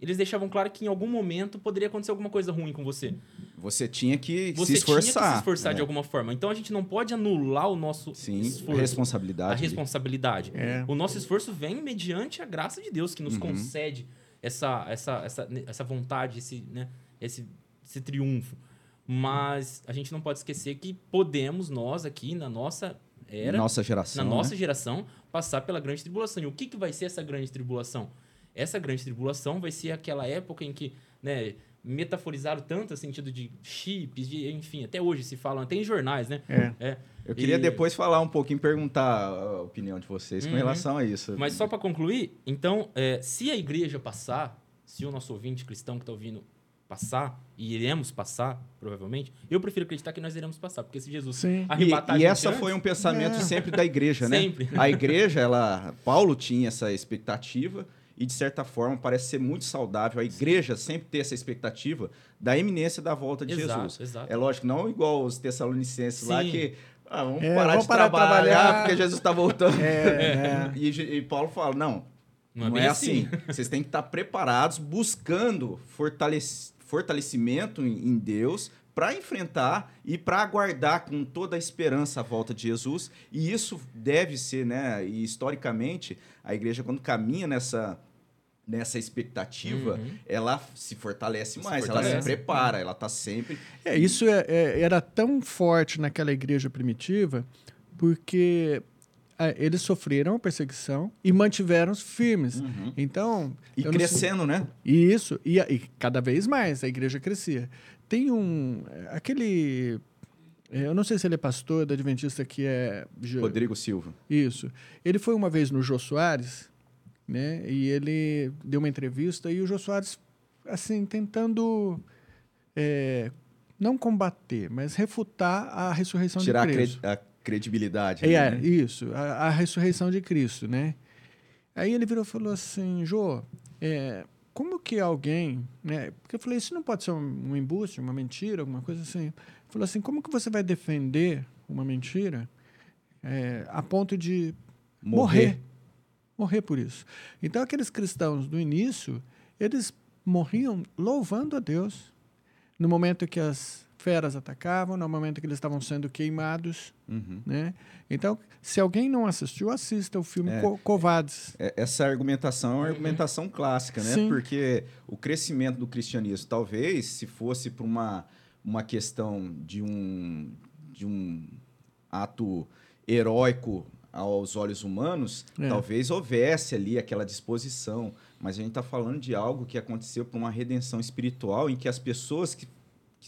eles deixavam claro que em algum momento poderia acontecer alguma coisa ruim com você. Você tinha que se esforçar de alguma forma. Então, a gente não pode anular o nosso esforço. A responsabilidade. É. O nosso esforço vem mediante a graça de Deus, que nos concede essa vontade, esse triunfo. Mas a gente não pode esquecer que podemos nós aqui, na nossa era, na nossa geração, passar pela grande tribulação. E o que vai ser essa grande tribulação? Essa grande tribulação vai ser aquela época em que, metaforizaram tanto o sentido de chips, enfim, até hoje se falam, até em jornais, né? Eu queria depois falar um pouquinho, perguntar a opinião de vocês com relação a isso. Mas só para concluir, então, se a igreja passar, se o nosso ouvinte cristão que está ouvindo passar, e iremos passar, provavelmente, eu prefiro acreditar que nós iremos passar, porque se Jesus arrebatar... E essa foi um pensamento sempre da igreja, né? Sempre. A igreja, Paulo tinha essa expectativa... E, de certa forma, parece ser muito saudável a igreja sempre ter essa expectativa da iminência da volta de Jesus. Exato. É lógico, não igual os tessalonicenses lá que vamos parar de trabalhar porque Jesus está voltando. E Paulo fala, não é assim. Vocês têm que estar preparados, buscando fortalecimento em Deus para enfrentar e para aguardar com toda a esperança a volta de Jesus. E isso deve ser, e historicamente, a igreja, quando caminha nessa expectativa, ela se fortalece mais, ela se prepara, ela está sempre... Isso era tão forte naquela igreja primitiva, porque... eles sofreram a perseguição e mantiveram-se firmes. Então, e crescendo, né? Isso. E cada vez mais a igreja crescia. Tem aquele... Eu não sei se ele é pastor da Adventista que é... Rodrigo Silva. Isso. Ele foi uma vez no Jô Soares, E ele deu uma entrevista e o Jô Soares, assim, tentando... não combater, mas refutar a ressurreição de Cristo. Tirar a credibilidade. Isso. A ressurreição de Cristo, Aí ele virou e falou assim, Jô, como que alguém... Porque eu falei, isso não pode ser um embuste, uma mentira, alguma coisa assim. Ele falou assim, como que você vai defender uma mentira a ponto de morrer por isso? Então, aqueles cristãos do início, eles morriam louvando a Deus. No momento que as feras atacavam, no momento que eles estavam sendo queimados, Então, se alguém não assistiu, assista o filme Covardes. Essa argumentação é uma argumentação clássica, Porque o crescimento do cristianismo, talvez, se fosse por uma questão de um ato heróico aos olhos humanos, talvez houvesse ali aquela disposição, mas a gente está falando de algo que aconteceu por uma redenção espiritual em que as pessoas que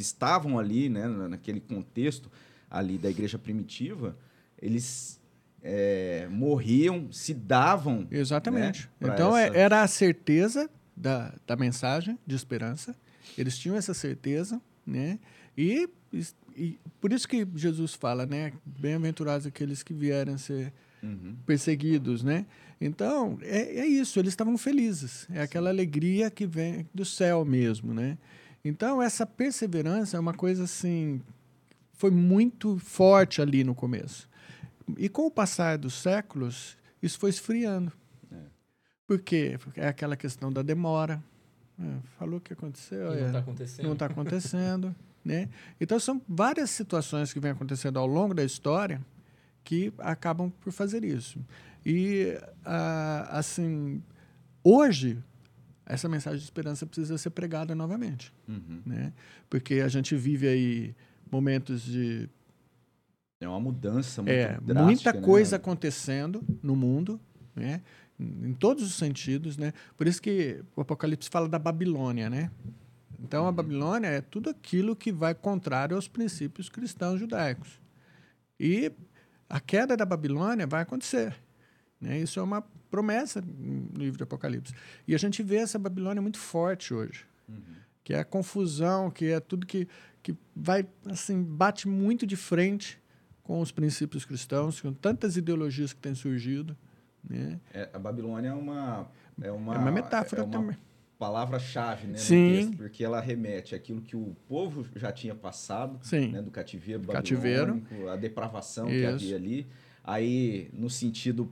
estavam ali, naquele contexto ali da igreja primitiva, eles morriam, se davam... Exatamente. Então, era a certeza da mensagem de esperança. Eles tinham essa certeza, E por isso que Jesus fala, Bem-aventurados aqueles que vierem a ser perseguidos, Então, é isso. Eles estavam felizes. É aquela alegria que vem do céu mesmo, Então, essa perseverança é uma coisa assim... Foi muito forte ali no começo. E com o passar dos séculos, isso foi esfriando. Porque é aquela questão da demora. Falou o que aconteceu. E não está acontecendo. Não está acontecendo. Então, são várias situações que vêm acontecendo ao longo da história que acabam por fazer isso. E, assim, hoje... essa mensagem de esperança precisa ser pregada novamente. Porque a gente vive aí momentos de... É uma mudança muito drástica. Muita coisa acontecendo no mundo, em todos os sentidos. Por isso que o Apocalipse fala da Babilônia. Então, a Babilônia é tudo aquilo que vai contrário aos princípios cristãos judaicos. E a queda da Babilônia vai acontecer. Isso é uma promessa no livro de Apocalipse. E a gente vê essa Babilônia muito forte hoje, que é a confusão, que é tudo que vai, assim, bate muito de frente com os princípios cristãos, com tantas ideologias que têm surgido, né? A Babilônia é uma metáfora, também palavra-chave, né, sim, no texto, porque ela remete àquilo que o povo já tinha passado, sim, né, do cativeiro babilônico, a depravação, isso, que havia ali. Aí, no sentido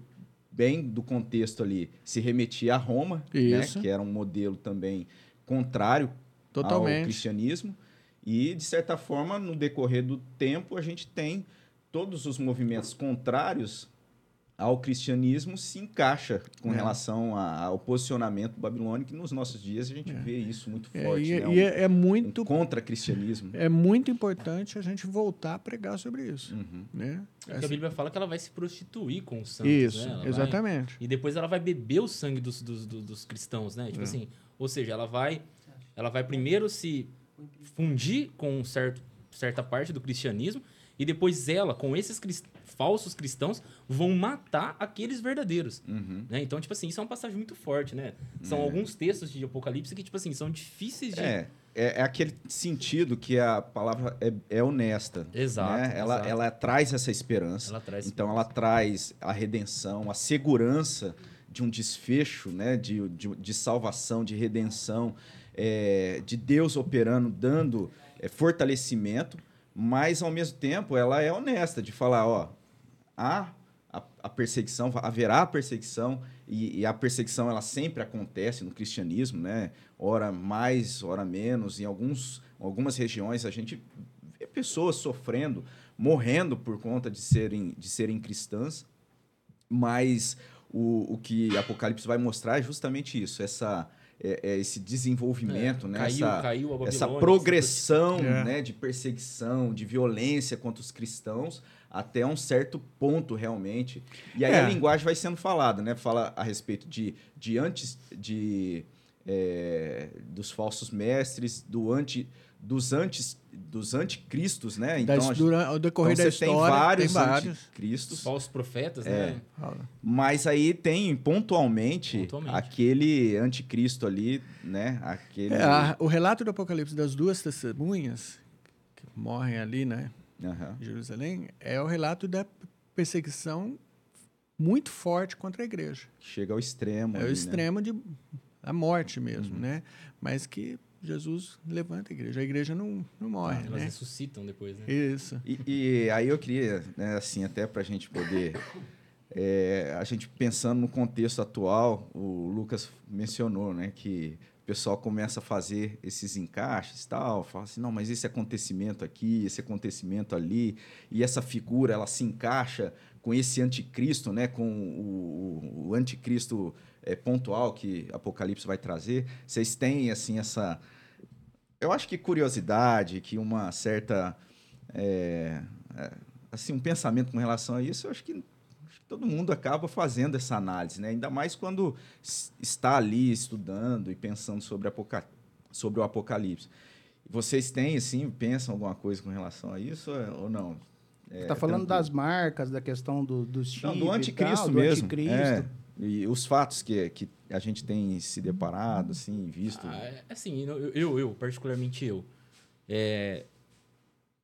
bem do contexto ali, se remetia a Roma, né, que era um modelo também contrário, totalmente, ao cristianismo. E, de certa forma, no decorrer do tempo, a gente tem todos os movimentos contrários ao cristianismo se encaixa com relação ao posicionamento babilônico, e nos nossos dias a gente vê isso muito forte. É muito contra-cristianismo. É muito importante a gente voltar a pregar sobre isso. Uhum. Né? Porque a Bíblia fala que ela vai se prostituir com o sangue. Isso, né? Exatamente. Vai, e depois ela vai beber o sangue dos cristãos, né? Tipo assim, ou seja, ela vai primeiro se fundir com certa parte do cristianismo, e depois ela, com esses falsos cristãos, vão matar aqueles verdadeiros. Uhum. Né? Então, tipo assim, isso é uma passagem muito forte, né? São alguns textos de Apocalipse que, tipo assim, são difíceis de... É aquele sentido que a palavra é honesta. Exato. Né? Ela traz essa esperança. Ela traz a redenção, a segurança de um desfecho, né? De salvação, de redenção, de Deus operando, dando fortalecimento. Mas, ao mesmo tempo, ela é honesta de falar, ó, a perseguição, haverá perseguição, e a perseguição ela sempre acontece no cristianismo, né? Ora mais, ora menos. Em algumas regiões a gente vê pessoas sofrendo, morrendo por conta de serem cristãs, mas o que Apocalipse vai mostrar é justamente isso, esse desenvolvimento, né? Caiu a Babilônia, essa progressão, né, de perseguição, de violência contra os cristãos, até um certo ponto, realmente. E aí a linguagem vai sendo falada, né? Fala a respeito dos falsos mestres, dos anticristos, né? Então, ao decorrer da história, tem vários anticristos. Falsos profetas, né? Mas aí tem, pontualmente, aquele anticristo ali, né? O relato do Apocalipse das duas testemunhas que morrem ali, né? Uhum. Em Jerusalém, é o relato da perseguição muito forte contra a igreja. Chega ao extremo. É o extremo, né? A morte mesmo, né? Mas que Jesus levanta a igreja. A igreja não morre, elas ressuscitam depois, né? Isso. E aí eu queria, né, assim, até para a gente poder... a gente pensando no contexto atual, o Lucas mencionou, né, que o pessoal começa a fazer esses encaixes e tal, fala assim, não, mas esse acontecimento aqui, esse acontecimento ali, e essa figura, ela se encaixa com esse anticristo, né, com o anticristo pontual que Apocalipse vai trazer. Vocês têm, assim, essa... Eu acho que curiosidade, que uma certa... assim, um pensamento com relação a isso, eu acho que todo mundo acaba fazendo essa análise, né? Ainda mais quando está ali estudando e pensando sobre o Apocalipse. Vocês têm, assim, pensam alguma coisa com relação a isso ou não? Você está falando das marcas, da questão dos chips, do anticristo mesmo. E os fatos que a gente tem se deparado, assim, visto... Assim, particularmente eu.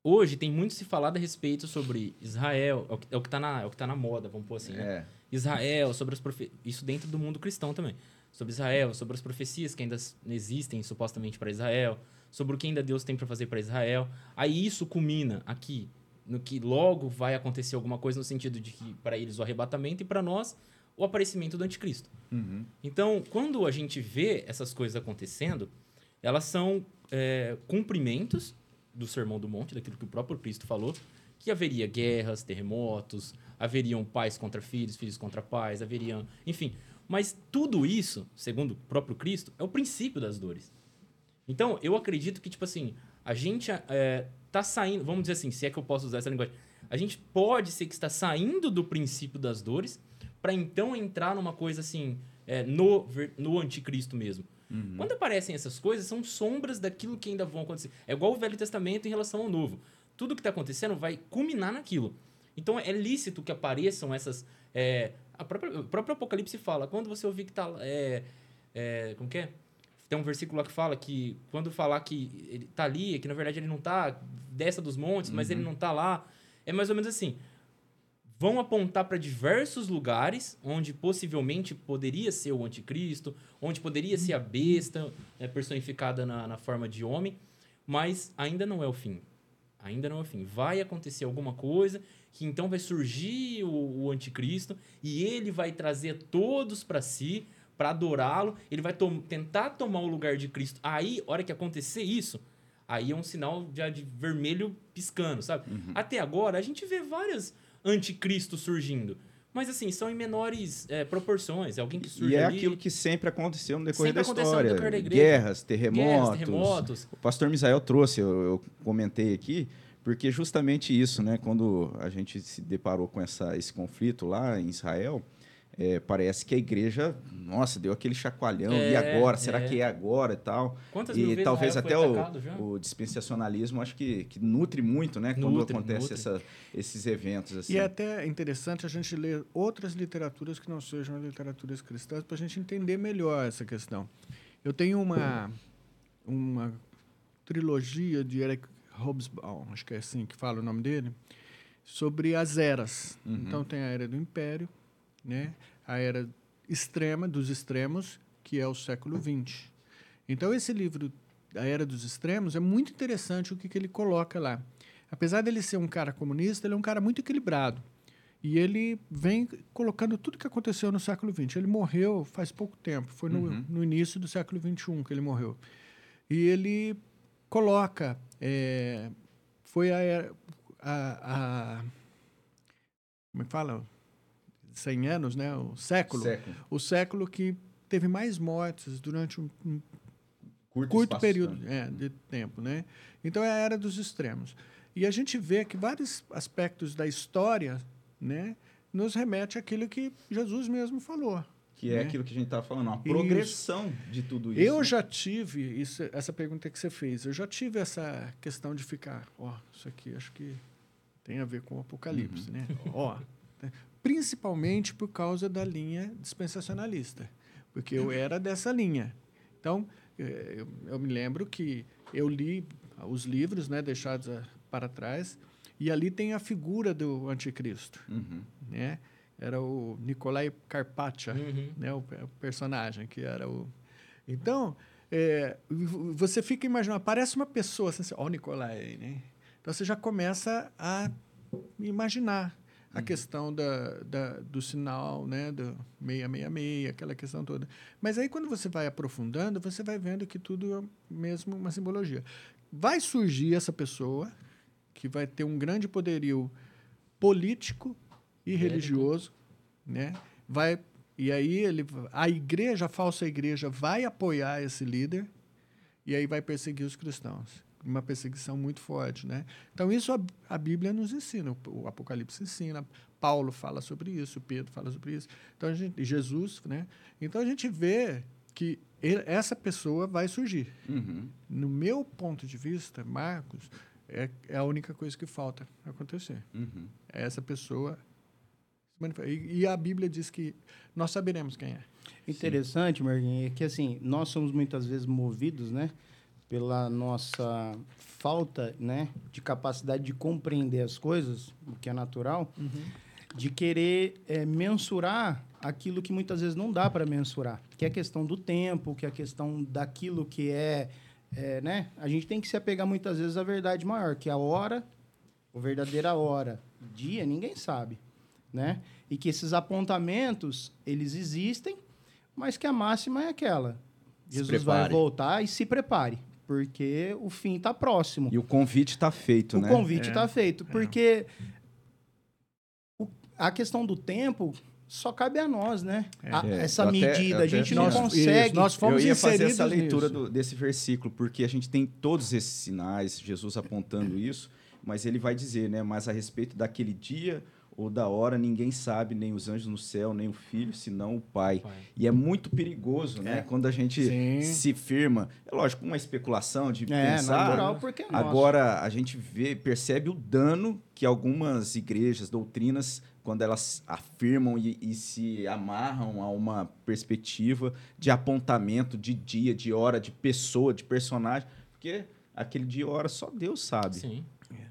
Hoje tem muito se falado a respeito sobre Israel, é o que está na moda, vamos pôr assim, né? Israel, sobre isso dentro do mundo cristão também. Sobre Israel, sobre as profecias que ainda existem supostamente para Israel, sobre o que ainda Deus tem para fazer para Israel. Aí isso culmina aqui, no que logo vai acontecer alguma coisa no sentido de que para eles o arrebatamento e para nós o aparecimento do anticristo. Uhum. Então, quando a gente vê essas coisas acontecendo, elas são cumprimentos do Sermão do Monte, daquilo que o próprio Cristo falou, que haveria guerras, terremotos, haveriam pais contra filhos, filhos contra pais, haveriam... Enfim, mas tudo isso, segundo o próprio Cristo, é o princípio das dores. Então, eu acredito que, tipo assim, a gente tá saindo... Vamos dizer assim, se é que eu posso usar essa linguagem. A gente pode ser que está saindo do princípio das dores para então entrar numa coisa assim, no anticristo mesmo. Uhum. Quando aparecem essas coisas, são sombras daquilo que ainda vão acontecer. É igual o Velho Testamento em relação ao Novo. Tudo que está acontecendo vai culminar naquilo. Então, é lícito que apareçam essas... o próprio Apocalipse fala, quando você ouvir que está... como que é? Tem um versículo lá que fala que, quando falar que ele está ali, que na verdade ele não está, desça dos montes, mas ele não está lá. é mais ou menos assim. Vão apontar para diversos lugares onde possivelmente poderia ser o anticristo, onde poderia ser a besta, né, personificada na forma de homem, mas ainda não é o fim. Ainda não é o fim. Vai acontecer alguma coisa que então vai surgir o anticristo e ele vai trazer todos para si, para adorá-lo. Ele vai tentar tomar o lugar de Cristo. Aí, a hora que acontecer isso, aí é um sinal já de vermelho piscando, sabe? Uhum. Até agora, a gente vê várias... anticristo surgindo. Mas, assim, são em menores proporções. É alguém que surge. E é ali aquilo que sempre aconteceu no decorrer da história. Guerras, terremotos. O pastor Misael trouxe, eu comentei aqui, porque justamente isso, né? Quando a gente se deparou com esse conflito lá em Israel, parece que a igreja, nossa, deu aquele chacoalhão. E agora? Será que é agora e tal? Quantas mil vezes talvez até o dispensacionalismo, acho que nutre muito, né? Quando acontece esses eventos. Assim. E é até interessante a gente ler outras literaturas que não sejam literaturas cristãs para a gente entender melhor essa questão. Eu tenho uma trilogia de Eric Hobsbawm, acho que é assim que fala o nome dele, sobre as eras. Uhum. Então, tem a Era do Império, né? A era extrema dos extremos, que é o século XX. Então, esse livro, A Era dos Extremos, é muito interessante o que ele coloca lá. Apesar dele ser um cara comunista, ele é um cara muito equilibrado. E ele vem colocando tudo o que aconteceu no século XX. Ele morreu faz pouco tempo, foi no início do século XXI que ele morreu. E ele coloca... foi a era... como é que fala? 100 anos, né? O século que teve mais mortes durante um curto período de tempo, né? Então, é a Era dos Extremos. E a gente vê que vários aspectos da história, né, nos remete àquilo que Jesus mesmo falou. Que é aquilo que a gente estava falando, a progressão de tudo isso. Eu já tive, essa pergunta que você fez, eu já tive essa questão de ficar, isso aqui acho que tem a ver com o Apocalipse, né? Principalmente por causa da linha dispensacionalista, porque eu era dessa linha. Então, eu me lembro que eu li os livros, né, deixados para trás, e ali tem a figura do anticristo. Né? Era o Nicolai Carpathia, né, o personagem que era o... Então, você fica imaginando, aparece uma pessoa assim, o Nicolai, né? Então, você já começa a imaginar a questão do sinal, né, do 666, aquela questão toda. Mas aí, quando você vai aprofundando, você vai vendo que tudo é mesmo uma simbologia. Vai surgir essa pessoa que vai ter um grande poderio político e religioso, né? E aí a falsa igreja vai apoiar esse líder e aí vai perseguir os cristãos. Uma perseguição muito forte, né? Então, isso a Bíblia nos ensina, o Apocalipse ensina, Paulo fala sobre isso, Pedro fala sobre isso, então Jesus, né? Então, a gente vê que essa pessoa vai surgir. No meu ponto de vista, Marcos, é a única coisa que falta acontecer. É essa pessoa... E a Bíblia diz que nós saberemos quem é. Interessante, Marguinho, é que, assim, nós somos muitas vezes movidos, né, pela nossa falta, né, de capacidade de compreender as coisas, o que é natural, de querer mensurar aquilo que muitas vezes não dá para mensurar, que é a questão do tempo, que é a questão daquilo que né? A gente tem que se apegar muitas vezes à verdade maior, que é a verdadeira hora, dia, ninguém sabe, né? E que esses apontamentos, eles existem, mas que a máxima é aquela. Jesus vai voltar e se prepare, porque o fim está próximo. E o convite está feito, né? O convite está feito, porque a questão do tempo só cabe a nós, né? Essa medida, a gente não consegue... Isso, nós fomos inseridos. Eu ia fazer essa leitura desse versículo, porque a gente tem todos esses sinais, Jesus apontando isso, mas ele vai dizer, né? Mas a respeito daquele dia... ou da hora, ninguém sabe, nem os anjos no céu, nem o Filho, senão o Pai. E é muito perigoso, né? Quando a gente se firma. É lógico, uma especulação de pensar. Natural, porque é nosso. Agora, a gente percebe o dano que algumas igrejas, doutrinas, quando elas afirmam e se amarram a uma perspectiva de apontamento de dia, de hora, de pessoa, de personagem. Porque aquele dia e hora só Deus sabe.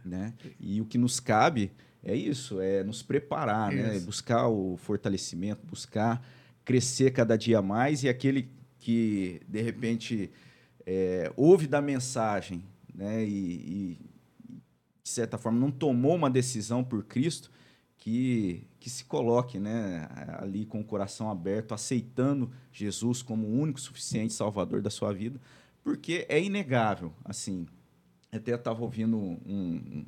Né? E o que nos cabe... é isso, é nos preparar, isso, né? Buscar o fortalecimento, buscar crescer cada dia mais. E aquele que, de repente, ouve da mensagem, né? E, de certa forma, não tomou uma decisão por Cristo, que se coloque, né, ali com o coração aberto, aceitando Jesus como o único suficiente salvador da sua vida, porque é inegável. Assim, até eu estava ouvindo um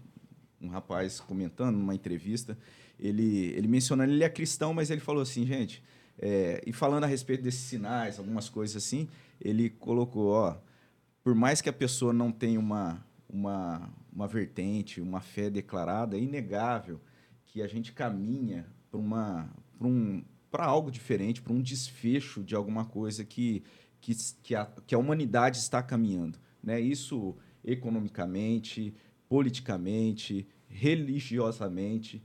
rapaz comentando numa entrevista, ele mencionando, ele é cristão, mas ele falou assim, gente, e falando a respeito desses sinais, algumas coisas assim, ele colocou, ó, por mais que a pessoa não tenha uma vertente, uma fé declarada, é inegável que a gente caminha para algo diferente, para um desfecho de alguma coisa que a humanidade está caminhando, né? Isso economicamente, politicamente, religiosamente.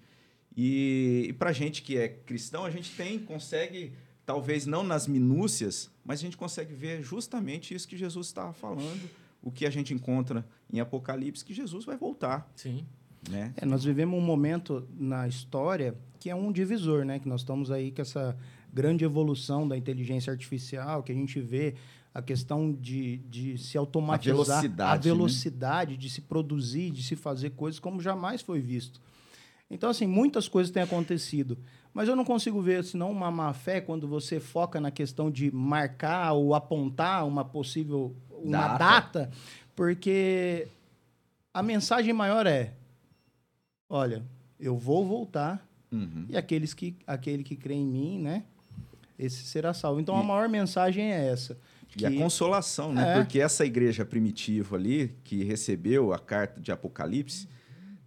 E para a gente que é cristão, a gente consegue, talvez não nas minúcias, mas a gente consegue ver justamente isso que Jesus estava falando, o que a gente encontra em Apocalipse, que Jesus vai voltar. Sim. Né? Nós vivemos um momento na história que é um divisor, né? Que nós estamos aí com essa grande evolução da inteligência artificial, que a gente vê a questão de se automatizar, a velocidade, né? De se produzir, de se fazer coisas como jamais foi visto. Então, assim, muitas coisas têm acontecido, mas eu não consigo ver, senão, uma má-fé quando você foca na questão de marcar ou apontar uma data, porque a mensagem maior é: olha, eu vou voltar, e aquele que crê em mim, né, esse será salvo. Então, a maior mensagem é essa. E a consolação, né? Porque essa igreja primitiva ali, que recebeu a carta de Apocalipse,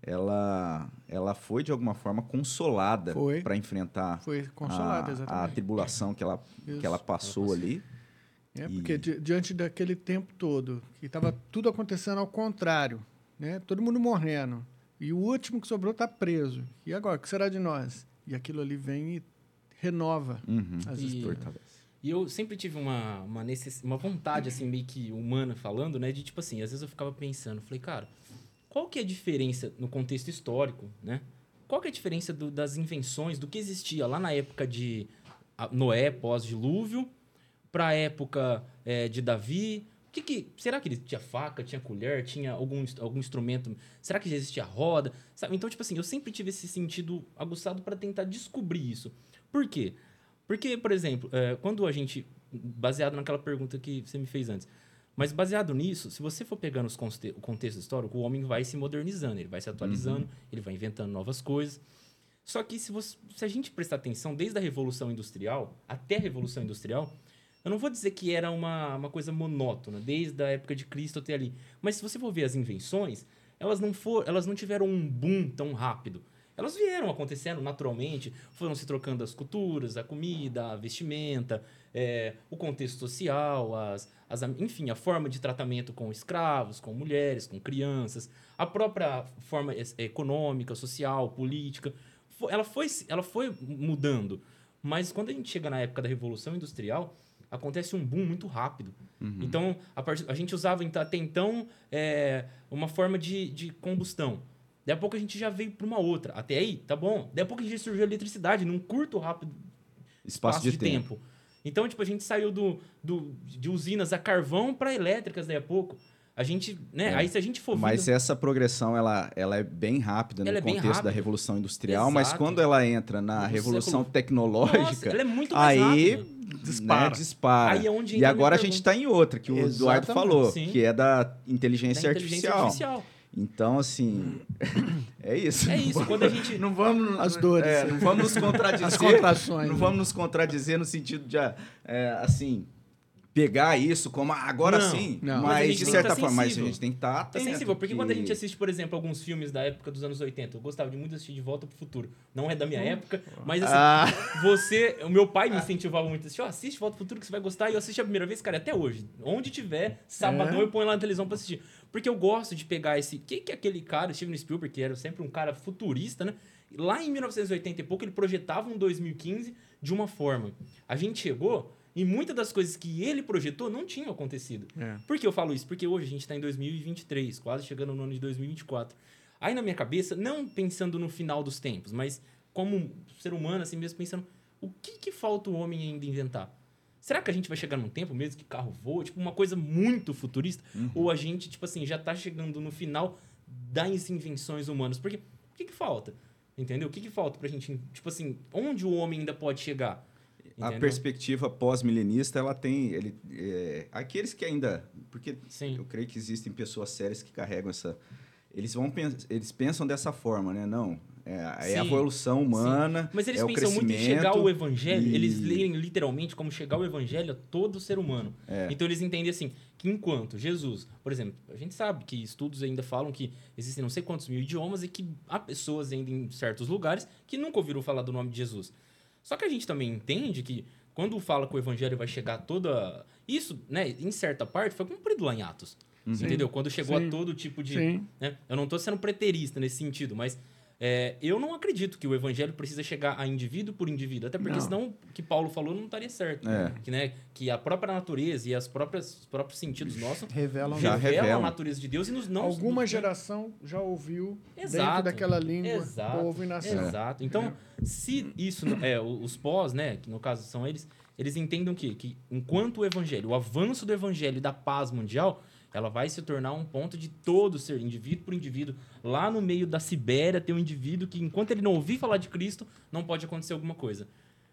ela foi, de alguma forma, consolada para enfrentar a tribulação que ela passou ali. Porque diante daquele tempo todo, que estava tudo acontecendo ao contrário, né? Todo mundo morrendo. E o último que sobrou está preso. E agora, o que será de nós? E aquilo ali vem e renova as fortalezas. E eu sempre tive uma vontade, assim, meio que humana falando, né? De, tipo assim, às vezes eu ficava pensando, falei, cara, qual que é a diferença no contexto histórico, né? Qual que é a diferença das invenções, do que existia lá na época de Noé, pós-dilúvio, para a época de Davi? Será que ele tinha faca, tinha colher, tinha algum instrumento? Será que já existia roda? Sabe? Então, tipo assim, eu sempre tive esse sentido aguçado para tentar descobrir isso. Por quê? Porque, por exemplo, quando a gente... Baseado naquela pergunta que você me fez antes. Mas baseado nisso, se você for pegando o contexto histórico, o homem vai se modernizando, ele vai se atualizando, ele vai inventando novas coisas. Só que se a gente prestar atenção, desde a Revolução Industrial até a Revolução Industrial... Eu não vou dizer que era uma coisa monótona, desde a época de Cristo até ali. Mas se você for ver as invenções, elas não tiveram um boom tão rápido. Elas vieram acontecendo naturalmente, foram se trocando as culturas, a comida, a vestimenta, o contexto social, enfim, a forma de tratamento com escravos, com mulheres, com crianças, a própria forma econômica, social, política. Ela foi mudando. Mas quando a gente chega na época da Revolução Industrial... acontece um boom muito rápido. Então, a gente usava até então uma forma de combustão. Daí a pouco a gente já veio para uma outra. Até aí, tá bom. Daí a pouco a gente surgiu a eletricidade num curto, rápido espaço de tempo. Então, tipo, a gente saiu de usinas a carvão para elétricas daí a pouco. A gente, né? Aí se a gente for vindo... Mas essa progressão, ela é bem rápida no contexto da Revolução Industrial, mas quando ela entra na Revolução Tecnológica... Nossa, ela é muito mais rápida. Dispara. Né? Dispara. Aí é onde e agora a gente está em outra, que o Eduardo falou, que é da inteligência artificial. Então, assim, é isso. É isso. Quando a gente... Não vamos... As dores. Não vamos nos contradizer. As contrações. Não vamos nos contradizer no sentido de, assim... pegar isso como agora não, sim, não. Mas de certa forma, mas a gente tem que estar atento. É sensível, porque quando a gente assiste, por exemplo, alguns filmes da época dos anos 80, eu gostava de muito assistir De Volta pro Futuro. Não é da minha época, mas assim, o meu pai me incentivava muito a assistir, assiste De Volta pro Futuro que você vai gostar, e eu assisti a primeira vez, cara, até hoje. Onde tiver, sabadão, eu ponho lá na televisão pra assistir. Porque eu gosto de pegar esse... Quem que é aquele cara, Steven Spielberg, que era sempre um cara futurista, né? Lá em 1980 e pouco, ele projetava um 2015 de uma forma. A gente chegou... E muitas das coisas que ele projetou não tinham acontecido. Por que eu falo isso? Porque hoje a gente está em 2023, quase chegando no ano de 2024. Aí na minha cabeça, não pensando no final dos tempos, mas como ser humano, assim mesmo, pensando o que falta o homem ainda inventar? Será que a gente vai chegar num tempo mesmo que carro voa? Tipo, uma coisa muito futurista? Uhum. Ou a gente, tipo assim, já tá chegando no final das invenções humanas? Porque o que falta? Entendeu? O que falta pra gente, tipo assim, onde o homem ainda pode chegar? Entendeu? A perspectiva pós-milenista, ela tem... aqueles que ainda... Porque Sim. eu creio que existem pessoas sérias que carregam essa... Eles pensam dessa forma, né? Não, é a evolução humana, Sim. Mas eles pensam muito em chegar ao evangelho, eles leem literalmente como chegar ao evangelho a todo ser humano. É. Então, eles entendem assim, que enquanto Jesus... Por exemplo, a gente sabe que estudos ainda falam que existem não sei quantos mil idiomas e que há pessoas ainda em certos lugares que nunca ouviram falar do nome de Jesus. Só que a gente também entende que quando fala que o evangelho vai chegar toda... Isso, né, em certa parte, foi cumprido lá em Atos. Sim. Entendeu? Quando chegou Sim. a todo tipo de... Né? Eu não estou sendo preterista nesse sentido, mas eu não acredito que o evangelho precisa chegar a indivíduo por indivíduo, até porque senão o que Paulo falou não estaria certo. É. Que a própria natureza e os próprios sentidos nossos revelam a natureza de Deus e nos não... Alguma geração já ouviu dentro daquela língua, povo e nação. Exato. Então, se isso... os pós, né, que no caso são eles, eles entendem que enquanto o evangelho, o avanço do evangelho e da paz mundial... Ela vai se tornar um ponto de todo ser, indivíduo por indivíduo. Lá no meio da Sibéria tem um indivíduo que, enquanto ele não ouvir falar de Cristo, não pode acontecer alguma coisa.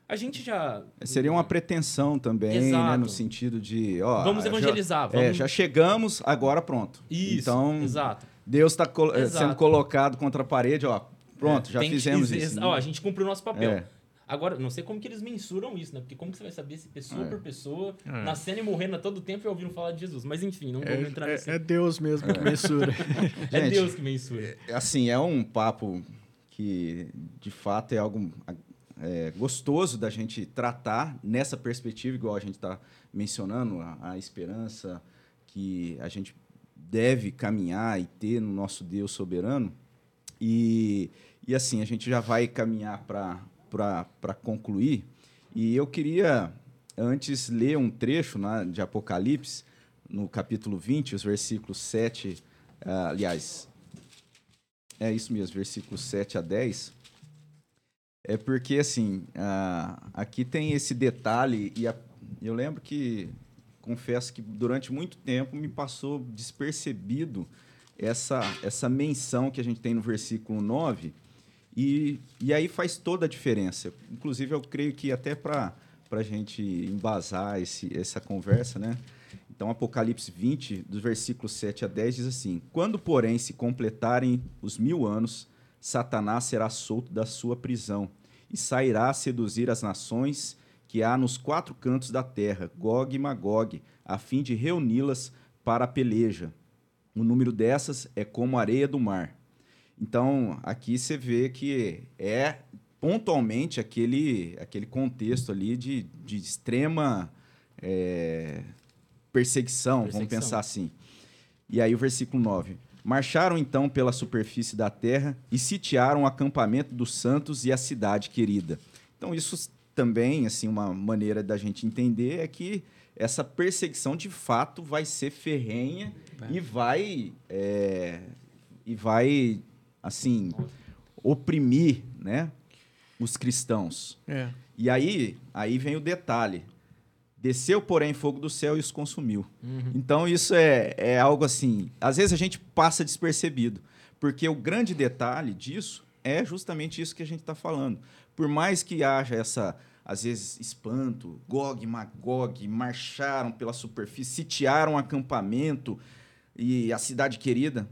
A gente já... Seria uma pretensão também, né? No sentido de... vamos evangelizar. Já chegamos, agora pronto. Isso, então, Deus está sendo colocado contra a parede, pronto, já fizemos isso. A gente cumpriu o nosso papel. Agora, não sei como que eles mensuram isso, né? Porque como que você vai saber se pessoa por pessoa, nascendo e morrendo a todo tempo, e ouviram falar de Jesus? Mas, enfim, não vamos entrar nesse... É Deus mesmo que mensura. Gente, Deus que mensura. Assim, é um papo que, de fato, é algo gostoso da gente tratar nessa perspectiva, igual a gente está mencionando, a esperança que a gente deve caminhar e ter no nosso Deus soberano. E assim, a gente já vai caminhar para concluir, e eu queria antes ler um trecho de Apocalipse, no capítulo 20, os versículos 7, versículos 7 a 10, é porque, assim, aqui tem esse detalhe, e eu lembro que, confesso que durante muito tempo me passou despercebido essa menção que a gente tem no versículo 9, E aí faz toda a diferença. Inclusive, eu creio que até para a gente embasar essa conversa, né? Então, Apocalipse 20, dos versículos 7 a 10, diz assim: Quando, porém, se completarem os 1000 anos, Satanás será solto da sua prisão e sairá a seduzir as nações que há nos 4 cantos da terra, Gog e Magog, a fim de reuni-las para a peleja. O número dessas é como a areia do mar. Então, aqui você vê que é pontualmente aquele contexto ali de extrema perseguição, vamos pensar assim. E aí o versículo 9. Marcharam, então, pela superfície da terra e sitiaram o acampamento dos santos e a cidade querida. Então, isso também, assim, uma maneira da gente entender é que essa perseguição, de fato, vai ser ferrenha e vai assim, oprimir, né, os cristãos. E aí vem o detalhe. Desceu, porém, fogo do céu e os consumiu. Uhum. Então, isso é algo assim... Às vezes, a gente passa despercebido, porque o grande detalhe disso é justamente isso que a gente está falando. Por mais que haja essa, às vezes, espanto, Gog e Magog, marcharam pela superfície, sitiaram um acampamento e a cidade querida...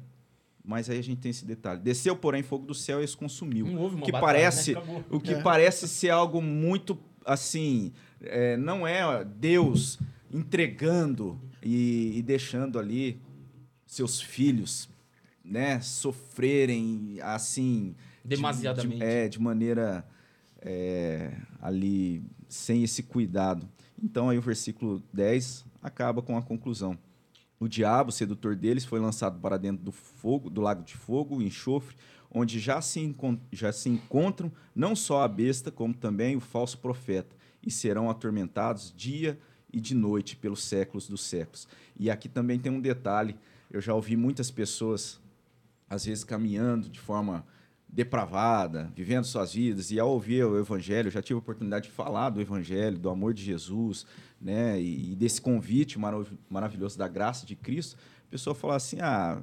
Mas aí a gente tem esse detalhe. Desceu, porém, fogo do céu e os consumiu. Não houve uma batalha, né? Acabou. O que parece ser algo muito, assim... não é Deus entregando e deixando ali seus filhos, né, sofrerem, assim... Demasiadamente. De maneira ali, sem esse cuidado. Então, aí o versículo 10 acaba com a conclusão. O diabo, o sedutor deles, foi lançado para dentro do lago de fogo e enxofre, onde já se encontram não só a besta, como também o falso profeta, e serão atormentados dia e de noite pelos séculos dos séculos. E aqui também tem um detalhe, eu já ouvi muitas pessoas às vezes caminhando de forma depravada, vivendo suas vidas, e ao ouvir o Evangelho, já tive a oportunidade de falar do Evangelho, do amor de Jesus, né, e desse convite maravilhoso da graça de Cristo, a pessoa fala assim, ah,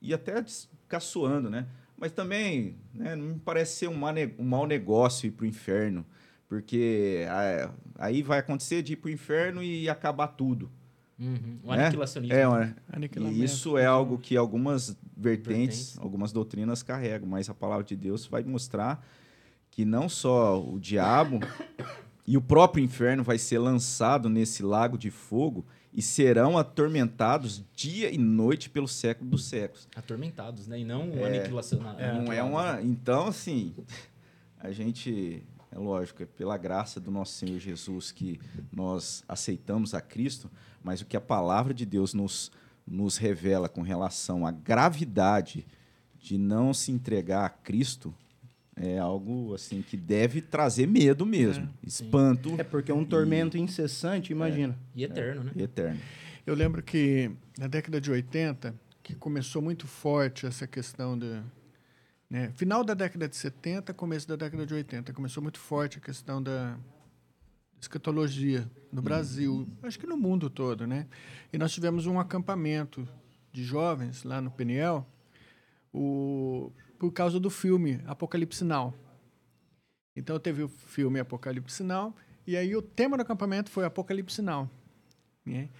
e até caçoando, né? Mas também, né, não me parece ser um mau negócio ir para o inferno, porque aí vai acontecer de ir para o inferno e acabar tudo. Uhum. O aniquilacionismo. Aniquilamento. E isso é algo que algumas vertentes, algumas doutrinas carregam, mas a palavra de Deus vai mostrar que não só o diabo e o próprio inferno vai ser lançado nesse lago de fogo e serão atormentados dia e noite pelo século dos séculos. Atormentados, né? E não aniquilacionados. Então, assim, a gente... É lógico, é pela graça do nosso Senhor Jesus que nós aceitamos a Cristo, mas o que a palavra de Deus nos revela com relação à gravidade de não se entregar a Cristo é algo assim que deve trazer medo mesmo, espanto. É porque é um tormento incessante, imagina. E eterno, né? E eterno. Eu lembro que na década de 80, que começou muito forte essa questão de... Né? Final da década de 70, começo da década de 80. Começou muito forte a questão da escatologia no Brasil, acho que no mundo todo, né? E nós tivemos um acampamento de jovens lá no Peniel por causa do filme Apocalipse Now. Então teve o filme Apocalipse Now, e aí o tema do acampamento foi Apocalipse Now, né?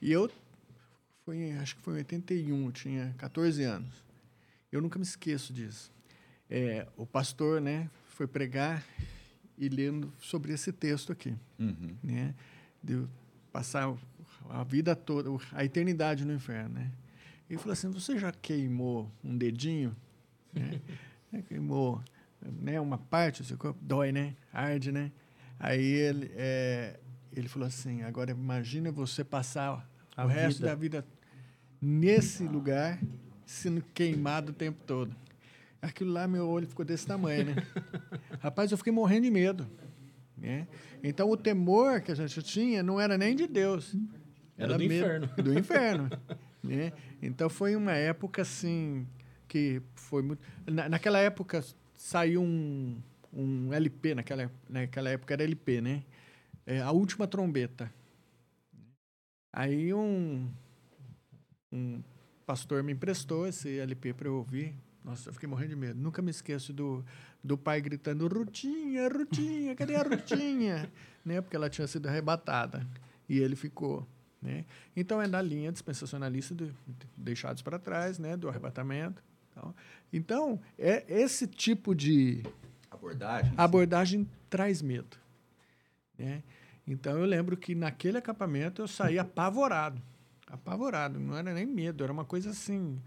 E acho que foi em 81, tinha 14 anos. Eu nunca me esqueço disso. O pastor, né, foi pregar e lendo sobre esse texto aqui. Uhum. Né, de passar a vida toda, a eternidade no inferno. Né? Ele falou assim, você já queimou um dedinho? Né? Queimou, né, uma parte do seu corpo? Dói, né? Arde, né? Aí ele falou assim, agora imagina você passar o resto da vida nesse lugar... sendo queimado o tempo todo. Aquilo lá, meu olho ficou desse tamanho, né? Rapaz, eu fiquei morrendo de medo, né? Então, o temor que a gente tinha não era nem de Deus. Era do inferno. Do inferno, né? Então, foi uma época, assim, que foi muito... Naquela época, saiu um LP, naquela época era LP, né? A Última Trombeta. Aí, um pastor me emprestou esse LP para eu ouvir. Nossa, eu fiquei morrendo de medo. Nunca me esqueço do pai gritando, Rutinha, Rutinha, cadê a Rutinha? Né? Porque ela tinha sido arrebatada. E ele ficou. Né? Então, é da linha dispensacionalista deixados para trás, né? Do arrebatamento. Então, é esse tipo de abordagem traz medo. Né? Então, eu lembro que naquele acampamento eu saí apavorado, não era nem medo, era uma coisa assim,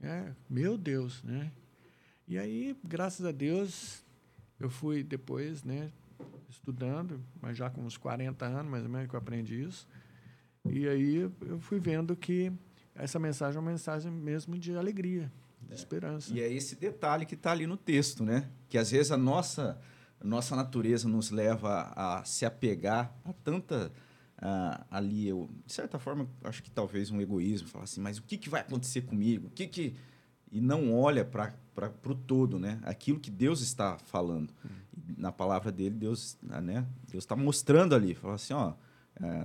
né? Meu Deus, né? E aí, graças a Deus, eu fui depois, né, estudando, mas já com uns 40 anos, mais ou menos, que eu aprendi isso, e aí eu fui vendo que essa mensagem é uma mensagem mesmo de alegria, de esperança. E é esse detalhe que está ali no texto, né? Que às vezes a nossa natureza nos leva a se apegar a tanta... ali eu, de certa forma, acho que talvez um egoísmo, falar assim, mas o que vai acontecer comigo? E não olha para o todo, né? Aquilo que Deus está falando. Na palavra dele, Deus, né? Deus está mostrando ali, fala assim, ó,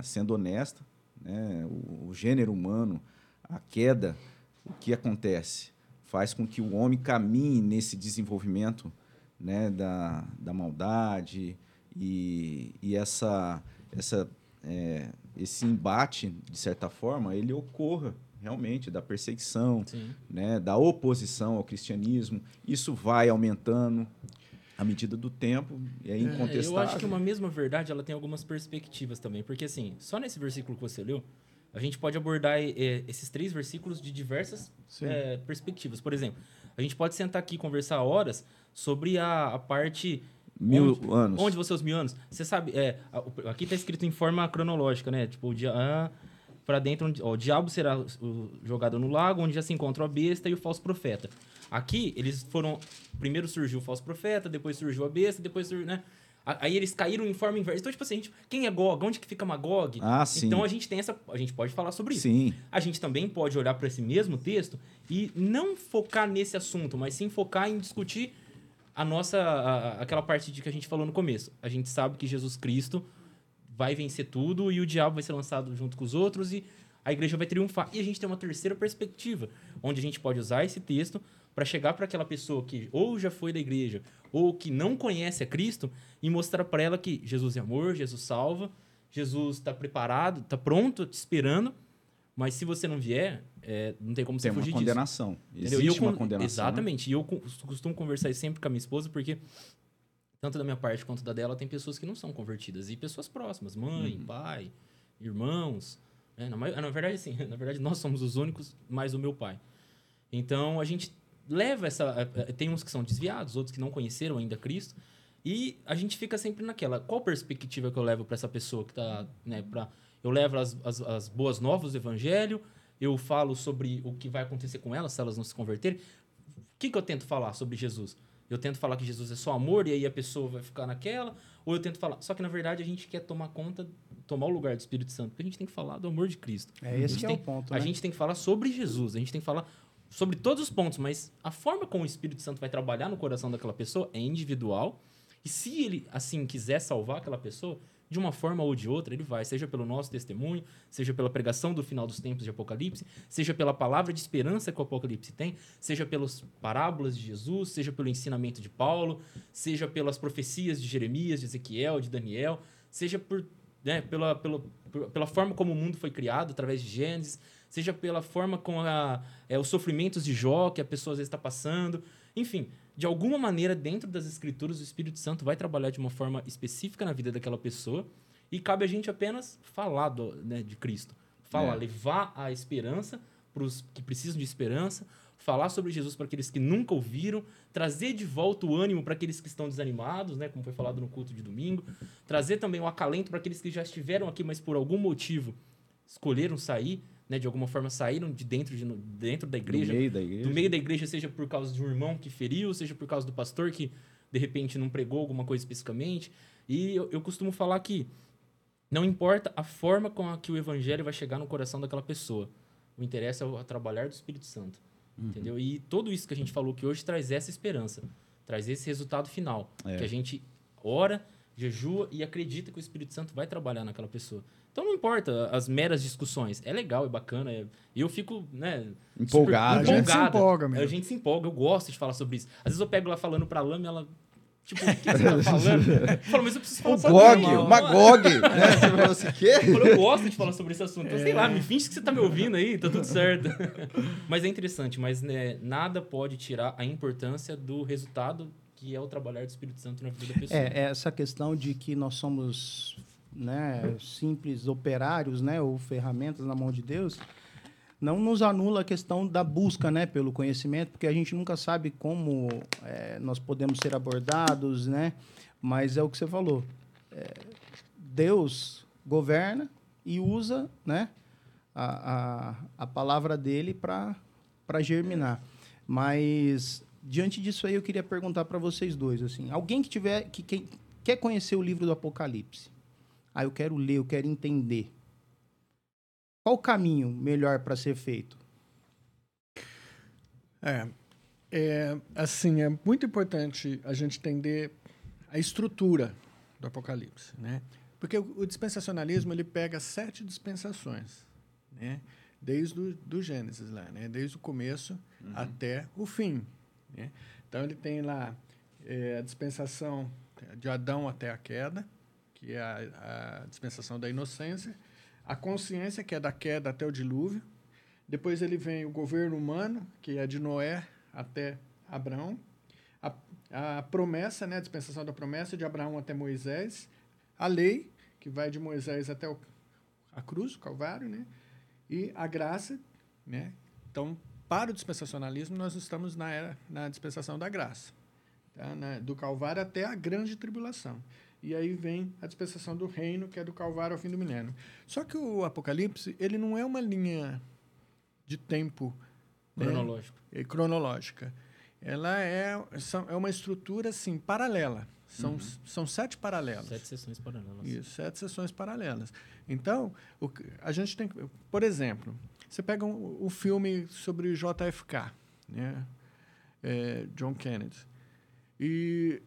sendo honesto, né? O gênero humano, a queda, o que acontece? Faz com que o homem caminhe nesse desenvolvimento, né? da maldade e esse embate, de certa forma, ele ocorra realmente da perseguição, né, da oposição ao cristianismo. Isso vai aumentando à medida do tempo, é incontestável. Eu acho que uma mesma verdade ela tem algumas perspectivas também, porque assim, só nesse versículo que você leu, a gente pode abordar esses três versículos de diversas perspectivas. Por exemplo, a gente pode sentar aqui e conversar horas sobre a parte... Mil anos. Onde vão ser os 1000 anos? Você sabe, aqui está escrito em forma cronológica, né? Tipo, para dentro, o diabo será jogado no lago, onde já se encontra a besta e o falso profeta. Aqui, eles foram... Primeiro surgiu o falso profeta, depois surgiu a besta, depois surgiu, né? Aí eles caíram em forma inversa. Então, tipo assim, quem é Gog? Onde que fica Magog? Ah, sim. Então, a gente tem essa... A gente pode falar sobre isso. Sim. A gente também pode olhar para esse mesmo texto e não focar nesse assunto, mas sim focar em discutir a nossa... aquela parte de que a gente falou no começo. A gente sabe que Jesus Cristo vai vencer tudo e o diabo vai ser lançado junto com os outros e a igreja vai triunfar. E a gente tem uma terceira perspectiva, onde a gente pode usar esse texto para chegar para aquela pessoa que ou já foi da igreja ou que não conhece a Cristo e mostrar para ela que Jesus é amor, Jesus salva, Jesus está preparado, está pronto, te esperando, mas se você não vier, não tem como você fugir disso. Tem uma condenação. Existe uma condenação. Exatamente. Né? E eu costumo conversar sempre com a minha esposa, porque tanto da minha parte quanto da dela tem pessoas que não são convertidas e pessoas próximas, mãe, pai, irmãos. Né? Na verdade, sim. Na verdade, nós somos os únicos, mais o meu pai. Então, a gente... leva essa... Tem uns que são desviados, outros que não conheceram ainda Cristo. E a gente fica sempre naquela... Qual perspectiva que eu levo para essa pessoa que está... Né, eu levo as boas novas do Evangelho, eu falo sobre o que vai acontecer com elas se elas não se converterem. O que eu tento falar sobre Jesus? Eu tento falar que Jesus é só amor e aí a pessoa vai ficar naquela? Ou eu tento falar... Só que, na verdade, a gente quer tomar o lugar do Espírito Santo, porque a gente tem que falar do amor de Cristo. Esse é o ponto. A gente tem que falar sobre Jesus, a gente tem que falar... sobre todos os pontos, mas a forma como o Espírito Santo vai trabalhar no coração daquela pessoa é individual. E se ele, assim, quiser salvar aquela pessoa, de uma forma ou de outra, ele vai. Seja pelo nosso testemunho, seja pela pregação do final dos tempos de Apocalipse, seja pela palavra de esperança que o Apocalipse tem, seja pelas parábolas de Jesus, seja pelo ensinamento de Paulo, seja pelas profecias de Jeremias, de Ezequiel, de Daniel, seja pela forma como o mundo foi criado, através de Gênesis, seja pela forma com os sofrimentos de Jó, que a pessoa às vezes está passando. Enfim, de alguma maneira, dentro das Escrituras, o Espírito Santo vai trabalhar de uma forma específica na vida daquela pessoa e cabe a gente apenas falar de Cristo. Falar, levar a esperança para os que precisam de esperança, falar sobre Jesus para aqueles que nunca ouviram, trazer de volta o ânimo para aqueles que estão desanimados, né, como foi falado no culto de domingo, trazer também o acalento para aqueles que já estiveram aqui, mas por algum motivo escolheram sair, né, de alguma forma saíram de dentro da igreja, do meio da igreja, seja por causa de um irmão que feriu, seja por causa do pastor que, de repente, não pregou alguma coisa especificamente. E eu costumo falar que não importa a forma com a que o evangelho vai chegar no coração daquela pessoa. O interesse é o trabalhar do Espírito Santo. Entendeu? E tudo isso que a gente falou que hoje traz essa esperança, traz esse resultado final, que a gente ora, jejua e acredita que o Espírito Santo vai trabalhar naquela pessoa. Então não importa as meras discussões. É legal, é bacana. Eu fico, né, empolgado. A gente se empolga mesmo. A gente se empolga, eu gosto de falar sobre isso. Às vezes eu pego lá falando pra Lama e ela... Tipo, o que você tá falando? Eu falo, mas eu preciso falar sobre isso. Magog, né? Você falou assim, o quê? Eu falo, eu gosto de falar sobre esse assunto. Então, sei lá, me finge que você tá me ouvindo aí, tá tudo certo. Mas é interessante, mas né, nada pode tirar a importância do resultado que é o trabalhar do Espírito Santo na vida da pessoa. Essa questão de que nós somos, né, simples operários, né, ou ferramentas na mão de Deus, não nos anula a questão da busca, né, pelo conhecimento, porque a gente nunca sabe como nós podemos ser abordados, né? Mas é o que você falou. Deus governa e usa, né, a palavra dele para germinar. Mas, diante disso aí, eu queria perguntar para vocês dois. Assim, alguém que quer conhecer o livro do Apocalipse, eu quero ler, eu quero entender. Qual o caminho melhor para ser feito? Assim, é muito importante a gente entender a estrutura do Apocalipse, né? Porque o dispensacionalismo, ele pega 7 dispensações, né? Desde do Gênesis lá, né? Desde o começo até o fim, né? Então, ele tem lá a dispensação de Adão até a queda, que é a dispensação da inocência, a consciência, que é da queda até o dilúvio. Depois ele vem o governo humano, que é de Noé até Abraão. A promessa, né, a dispensação da promessa, de Abraão até Moisés. A lei, que vai de Moisés até a cruz, o Calvário, né? E a graça, né? Então, para o dispensacionalismo, nós estamos na dispensação da graça, tá? Do Calvário até a grande tribulação. E aí vem a dispensação do reino, que é do Calvário ao fim do milênio. Só que o Apocalipse, ele não é uma linha de tempo cronológica. Ela é uma estrutura, assim, paralela. São 7 paralelas. 7 sessões paralelas. Isso, 7 sessões paralelas. Então, a gente tem que... Por exemplo, você pega um filme sobre JFK, né? John Kennedy. E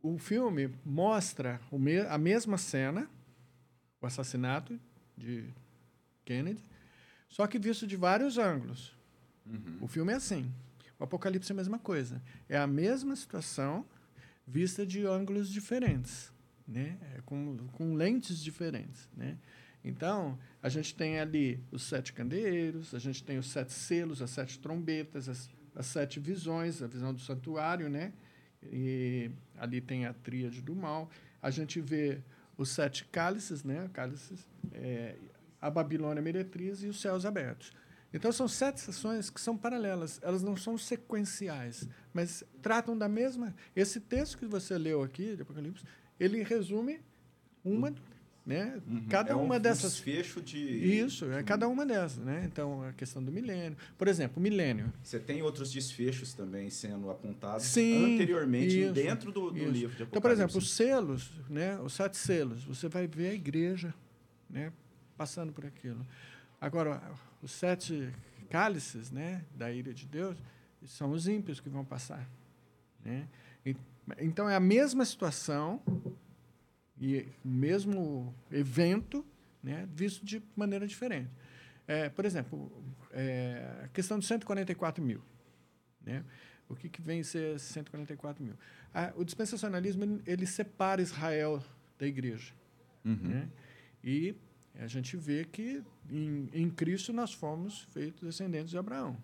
o filme mostra a mesma cena, o assassinato de Kennedy, só que visto de vários ângulos. Uhum. O filme é assim. O Apocalipse é a mesma coisa. É a mesma situação vista de ângulos diferentes, né? Com lentes diferentes, né? Então, a gente tem ali os 7 candeeiros, a gente tem os 7 selos, as 7 trombetas, as 7 visões, a visão do santuário, né? E ali tem a tríade do mal. A gente vê os 7 cálices, né? Cálices, a Babilônia meretriz e os céus abertos. Então, são 7 sessões que são paralelas. Elas não são sequenciais, mas tratam da mesma... Esse texto que você leu aqui, de Apocalipse, ele resume uma... Né? Uhum. Cada uma dessas... Desfecho de... Isso, é cada uma dessas, né? Então, a questão do milênio. Por exemplo, o milênio. Você tem outros desfechos também sendo apontados anteriormente isso, dentro do livro de Apocalipse. Então, por exemplo, os selos, né? Os 7 selos, você vai ver a igreja, né? Passando por aquilo. Agora, os 7 cálices, né, da ira de Deus são os ímpios que vão passar, né? Então, é a mesma situação e o mesmo evento, né, visto de maneira diferente. Por exemplo, a questão dos 144 mil. Né? O que vem ser 144 mil? O dispensacionalismo ele separa Israel da igreja. Uhum. Né? E... A gente vê que, em Cristo, nós fomos feitos descendentes de Abraão.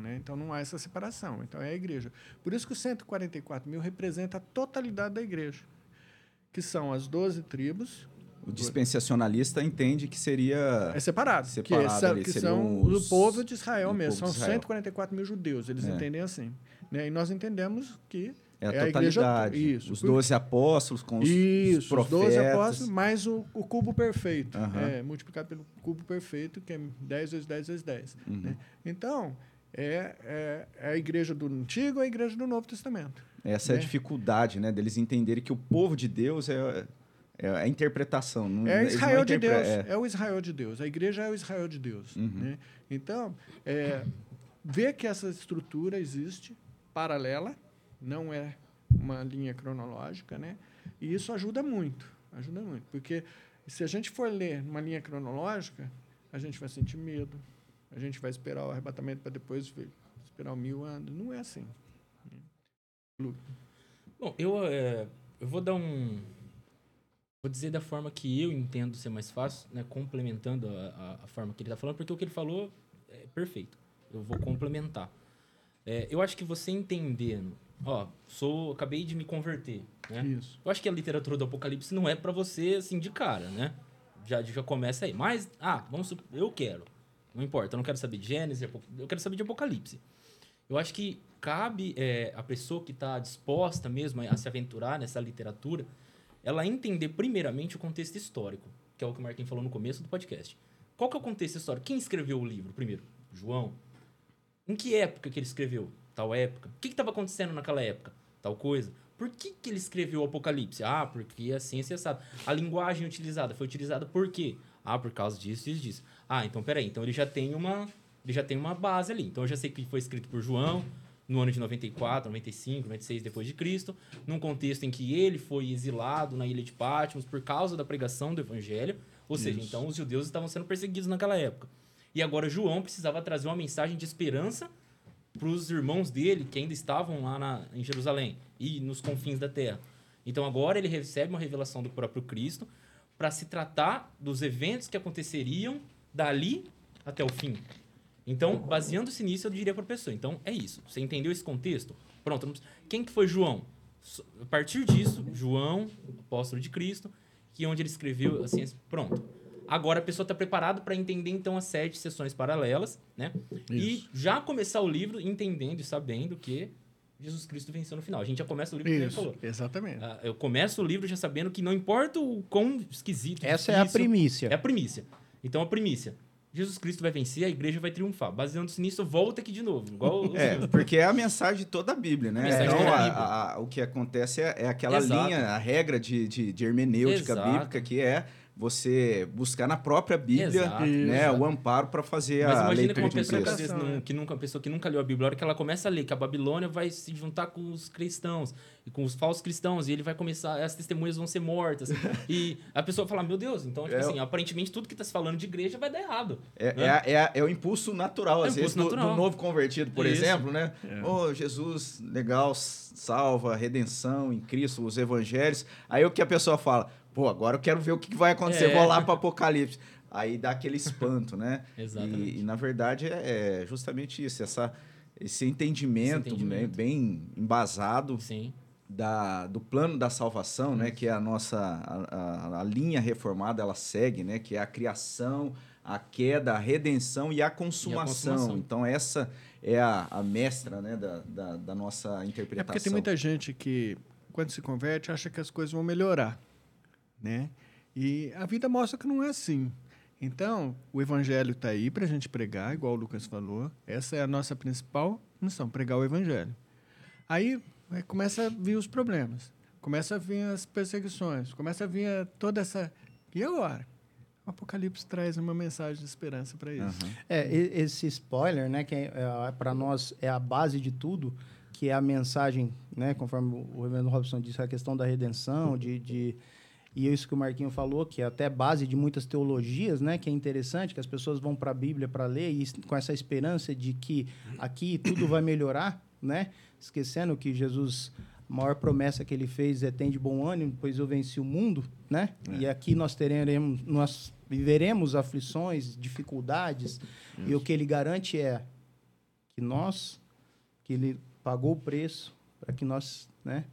Né? Então, não há essa separação. Então, é a igreja. Por isso que os 144 mil representa a totalidade da igreja, que são as 12 tribos. O dispensacionalista entende que seria... É separado. Que são os... o povo de Israel mesmo. São 144 mil judeus. Eles entendem assim. Né? E nós entendemos que... É a totalidade. Igreja, os 12 apóstolos com os, os profetas. Os 12 apóstolos mais o cubo perfeito. Uhum. Multiplicado pelo cubo perfeito, que é 10 vezes 10 vezes 10. Uhum. Né? Então, é a igreja do Antigo e a igreja do Novo Testamento. Essa, né? É a dificuldade, né, deles entenderem que o povo de Deus é a interpretação. Não, é Israel de Deus. É o Israel de Deus. A igreja é o Israel de Deus. Uhum. Né? Então, ver que essa estrutura existe paralela, não é uma linha cronológica, né? E isso ajuda muito, porque se a gente for ler uma linha cronológica, a gente vai sentir medo, a gente vai esperar o arrebatamento para depois esperar 1000 anos, não é assim. Lu. Bom, eu vou dar vou dizer da forma que eu entendo ser mais fácil, né? Complementando a forma que ele está falando, porque o que ele falou é perfeito. Eu vou complementar. Eu acho que você entendendo, acabei de me converter, né? Isso. Eu acho que a literatura do Apocalipse não é para você, assim, de cara, né? Já começa aí. Mas, eu quero. Não importa, eu não quero saber de Gênesis, eu quero saber de Apocalipse. Eu acho que cabe a pessoa que está disposta mesmo a se aventurar nessa literatura, ela entender primeiramente o contexto histórico, que é o que o Marquinhos falou no começo do podcast. Qual que é o contexto histórico? Quem escreveu o livro primeiro? João. Em que época que ele escreveu? Tal época. O que estava acontecendo naquela época? Tal coisa. Por que ele escreveu o Apocalipse? Porque assim é sabe. A linguagem utilizada foi utilizada por quê? Por causa disso e disso. Então peraí. Então ele já tem uma base ali. Então eu já sei que foi escrito por João no ano de 94, 95, 96 depois de Cristo, num contexto em que ele foi exilado na ilha de Patmos por causa da pregação do evangelho. Ou seja, então os judeus estavam sendo perseguidos naquela época. E agora João precisava trazer uma mensagem de esperança para os irmãos dele, que ainda estavam lá em Jerusalém e nos confins da terra. Então agora ele recebe uma revelação do próprio Cristo para se tratar dos eventos que aconteceriam dali até o fim. Então, baseando-se nisso, eu diria para a pessoa. Então, é isso. Você entendeu esse contexto? Pronto. Quem que foi João? A partir disso, João, apóstolo de Cristo, que é onde ele escreveu... assim, pronto. Agora a pessoa está preparada para entender, então, as 7 sessões paralelas, né? Isso. E já começar o livro entendendo e sabendo que Jesus Cristo venceu no final. A gente já começa o livro que ele falou. Exatamente. Eu começo o livro já sabendo que não importa o quão esquisito... Essa é a primícia. É a primícia. Então, a primícia. Jesus Cristo vai vencer, a igreja vai triunfar. Baseando-se nisso, volta aqui de novo. Igual porque é a mensagem de toda a Bíblia, né? O que acontece é aquela linha, a regra de hermenêutica bíblica, que é você buscar na própria Bíblia o amparo para fazer a leitura de um texto. Mas imagina uma pessoa que nunca leu a Bíblia, a hora que ela começa a ler, que a Babilônia vai se juntar com os cristãos, e com os falsos cristãos, e ele vai começar, as testemunhas vão ser mortas. E a pessoa fala, meu Deus, então, aparentemente tudo que está se falando de igreja vai dar errado. É o impulso natural, às vezes, do novo convertido, por exemplo, né? Oh, Jesus, legal, salva, redenção em Cristo, os evangelhos. Aí o que a pessoa fala? Pô, agora eu quero ver o que vai acontecer, vou lá para Apocalipse. Aí dá aquele espanto, né? Exatamente. E, na verdade, é justamente isso, esse entendimento bem embasado do plano da salvação, né? Que é a nossa a linha reformada, ela segue, né? Que é a criação, a queda, a redenção e a consumação. Então, essa é a mestra, né? da nossa interpretação. É porque tem muita gente que, quando se converte, acha que as coisas vão melhorar. Né? E a vida mostra que não é assim. Então, o evangelho está aí para a gente pregar, igual o Lucas falou. Essa é a nossa principal missão, pregar o evangelho. Aí começa a vir os problemas, começa a vir as perseguições, começa a vir toda essa... E agora? O Apocalipse traz uma mensagem de esperança para isso. Uhum. Esse spoiler, né, que para nós é a base de tudo, que é a mensagem, né, conforme o Reverendo Robson disse, a questão da redenção, e isso que o Marquinho falou, que é até base de muitas teologias, né? Que é interessante, que as pessoas vão para a Bíblia para ler e com essa esperança de que aqui tudo vai melhorar, né? Esquecendo que Jesus, a maior promessa que ele fez é tem de bom ânimo, pois eu venci o mundo, né? E aqui nós viveremos aflições, dificuldades, e o que ele garante é que que ele pagou o preço para que nós, né?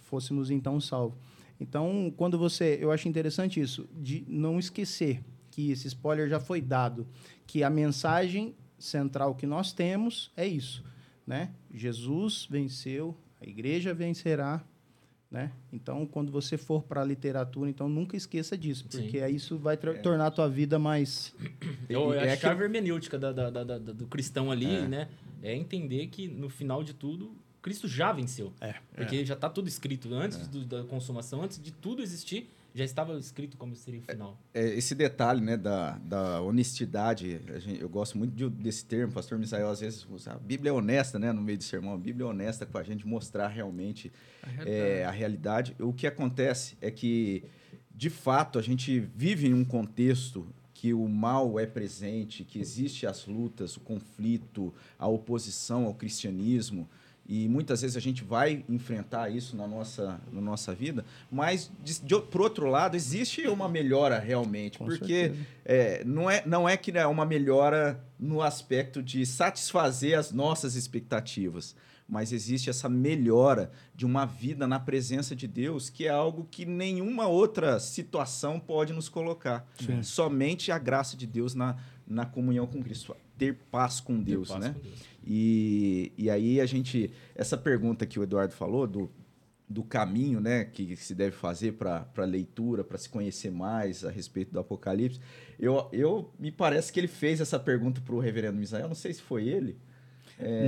Fôssemos então salvos. Então, quando eu acho interessante isso, de não esquecer que esse spoiler já foi dado, que a mensagem central que nós temos é isso, né? Jesus venceu, a igreja vencerá, né? Então, quando você for para a literatura, então nunca esqueça disso, porque isso vai tornar a tua vida mais... É a chave hermenêutica do cristão ali, né? É entender que, no final de tudo, Cristo já venceu, porque já está tudo escrito. Antes da consumação, antes de tudo existir, já estava escrito como seria o final. Esse detalhe, né, da honestidade, eu gosto muito desse termo, o pastor Misael às vezes usa, a Bíblia é honesta, né, no meio do sermão, a Bíblia é honesta para a gente mostrar realmente a realidade. O que acontece é que, de fato, a gente vive em um contexto que o mal é presente, que existe as lutas, o conflito, a oposição ao cristianismo. E muitas vezes a gente vai enfrentar isso na nossa vida, mas, por outro lado, existe uma melhora realmente, porque não é que é uma melhora no aspecto de satisfazer as nossas expectativas, mas existe essa melhora de uma vida na presença de Deus, que é algo que nenhuma outra situação pode nos colocar. Sim. Somente a graça de Deus na comunhão com Cristo. Ter paz com Deus, né? Com Deus. E aí a gente... Essa pergunta que o Eduardo falou do caminho, né, que se deve fazer para a leitura, para se conhecer mais a respeito do Apocalipse, me parece que ele fez essa pergunta para o reverendo Misael, não sei se foi ele.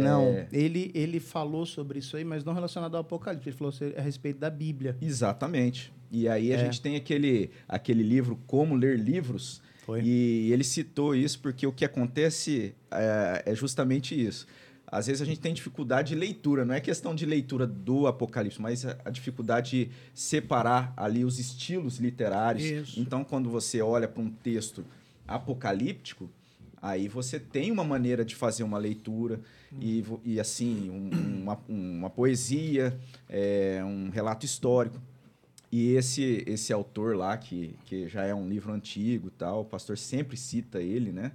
Não, ele falou sobre isso aí, mas não relacionado ao Apocalipse, ele falou a respeito da Bíblia. Exatamente. E aí a gente tem aquele livro, Como Ler Livros... Foi. E ele citou isso porque o que acontece é justamente isso. Às vezes a gente tem dificuldade de leitura, não é questão de leitura do Apocalipse, mas a dificuldade de separar ali os estilos literários. Isso. Então, quando você olha para um texto apocalíptico, aí você tem uma maneira de fazer uma leitura e assim, uma poesia, um relato histórico. E esse autor lá, que já é um livro antigo, tal, o pastor sempre cita ele, né?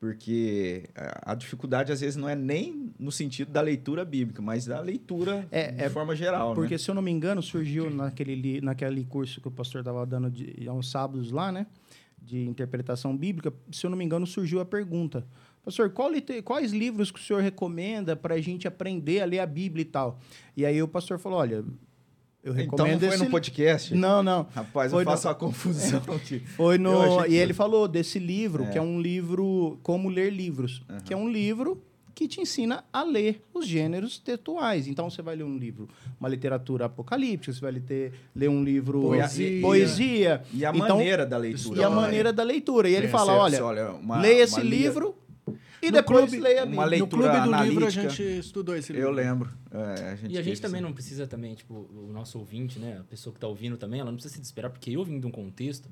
Porque a dificuldade, às vezes, não é nem no sentido da leitura bíblica, mas da leitura de forma geral. Porque, né? Se eu não me engano, surgiu naquele curso que o pastor estava dando há uns sábados lá, né? De interpretação bíblica, se eu não me engano, surgiu a pergunta. Pastor, quais livros que o senhor recomenda para a gente aprender a ler a Bíblia e tal? E aí o pastor falou, olha... Eu recomendo. Então não foi no podcast? Não, não. Rapaz, foi eu faço a confusão. Foi no... E ele falou desse livro, que é um livro... Como Ler Livros. Uhum. Que é um livro que te ensina a ler os gêneros textuais. Então, você vai ler um livro, uma literatura apocalíptica, você vai ler um livro... Poesia. E a maneira da leitura. E a maneira da leitura. E ele fala, olha, leia esse livro... E no depois clube, leia uma leitura no Clube do Analítica. Livro a gente estudou esse livro. Eu lembro. A gente também não precisa também, tipo, o nosso ouvinte, né? A pessoa que está ouvindo também, ela não precisa se desesperar, porque eu vim de um contexto.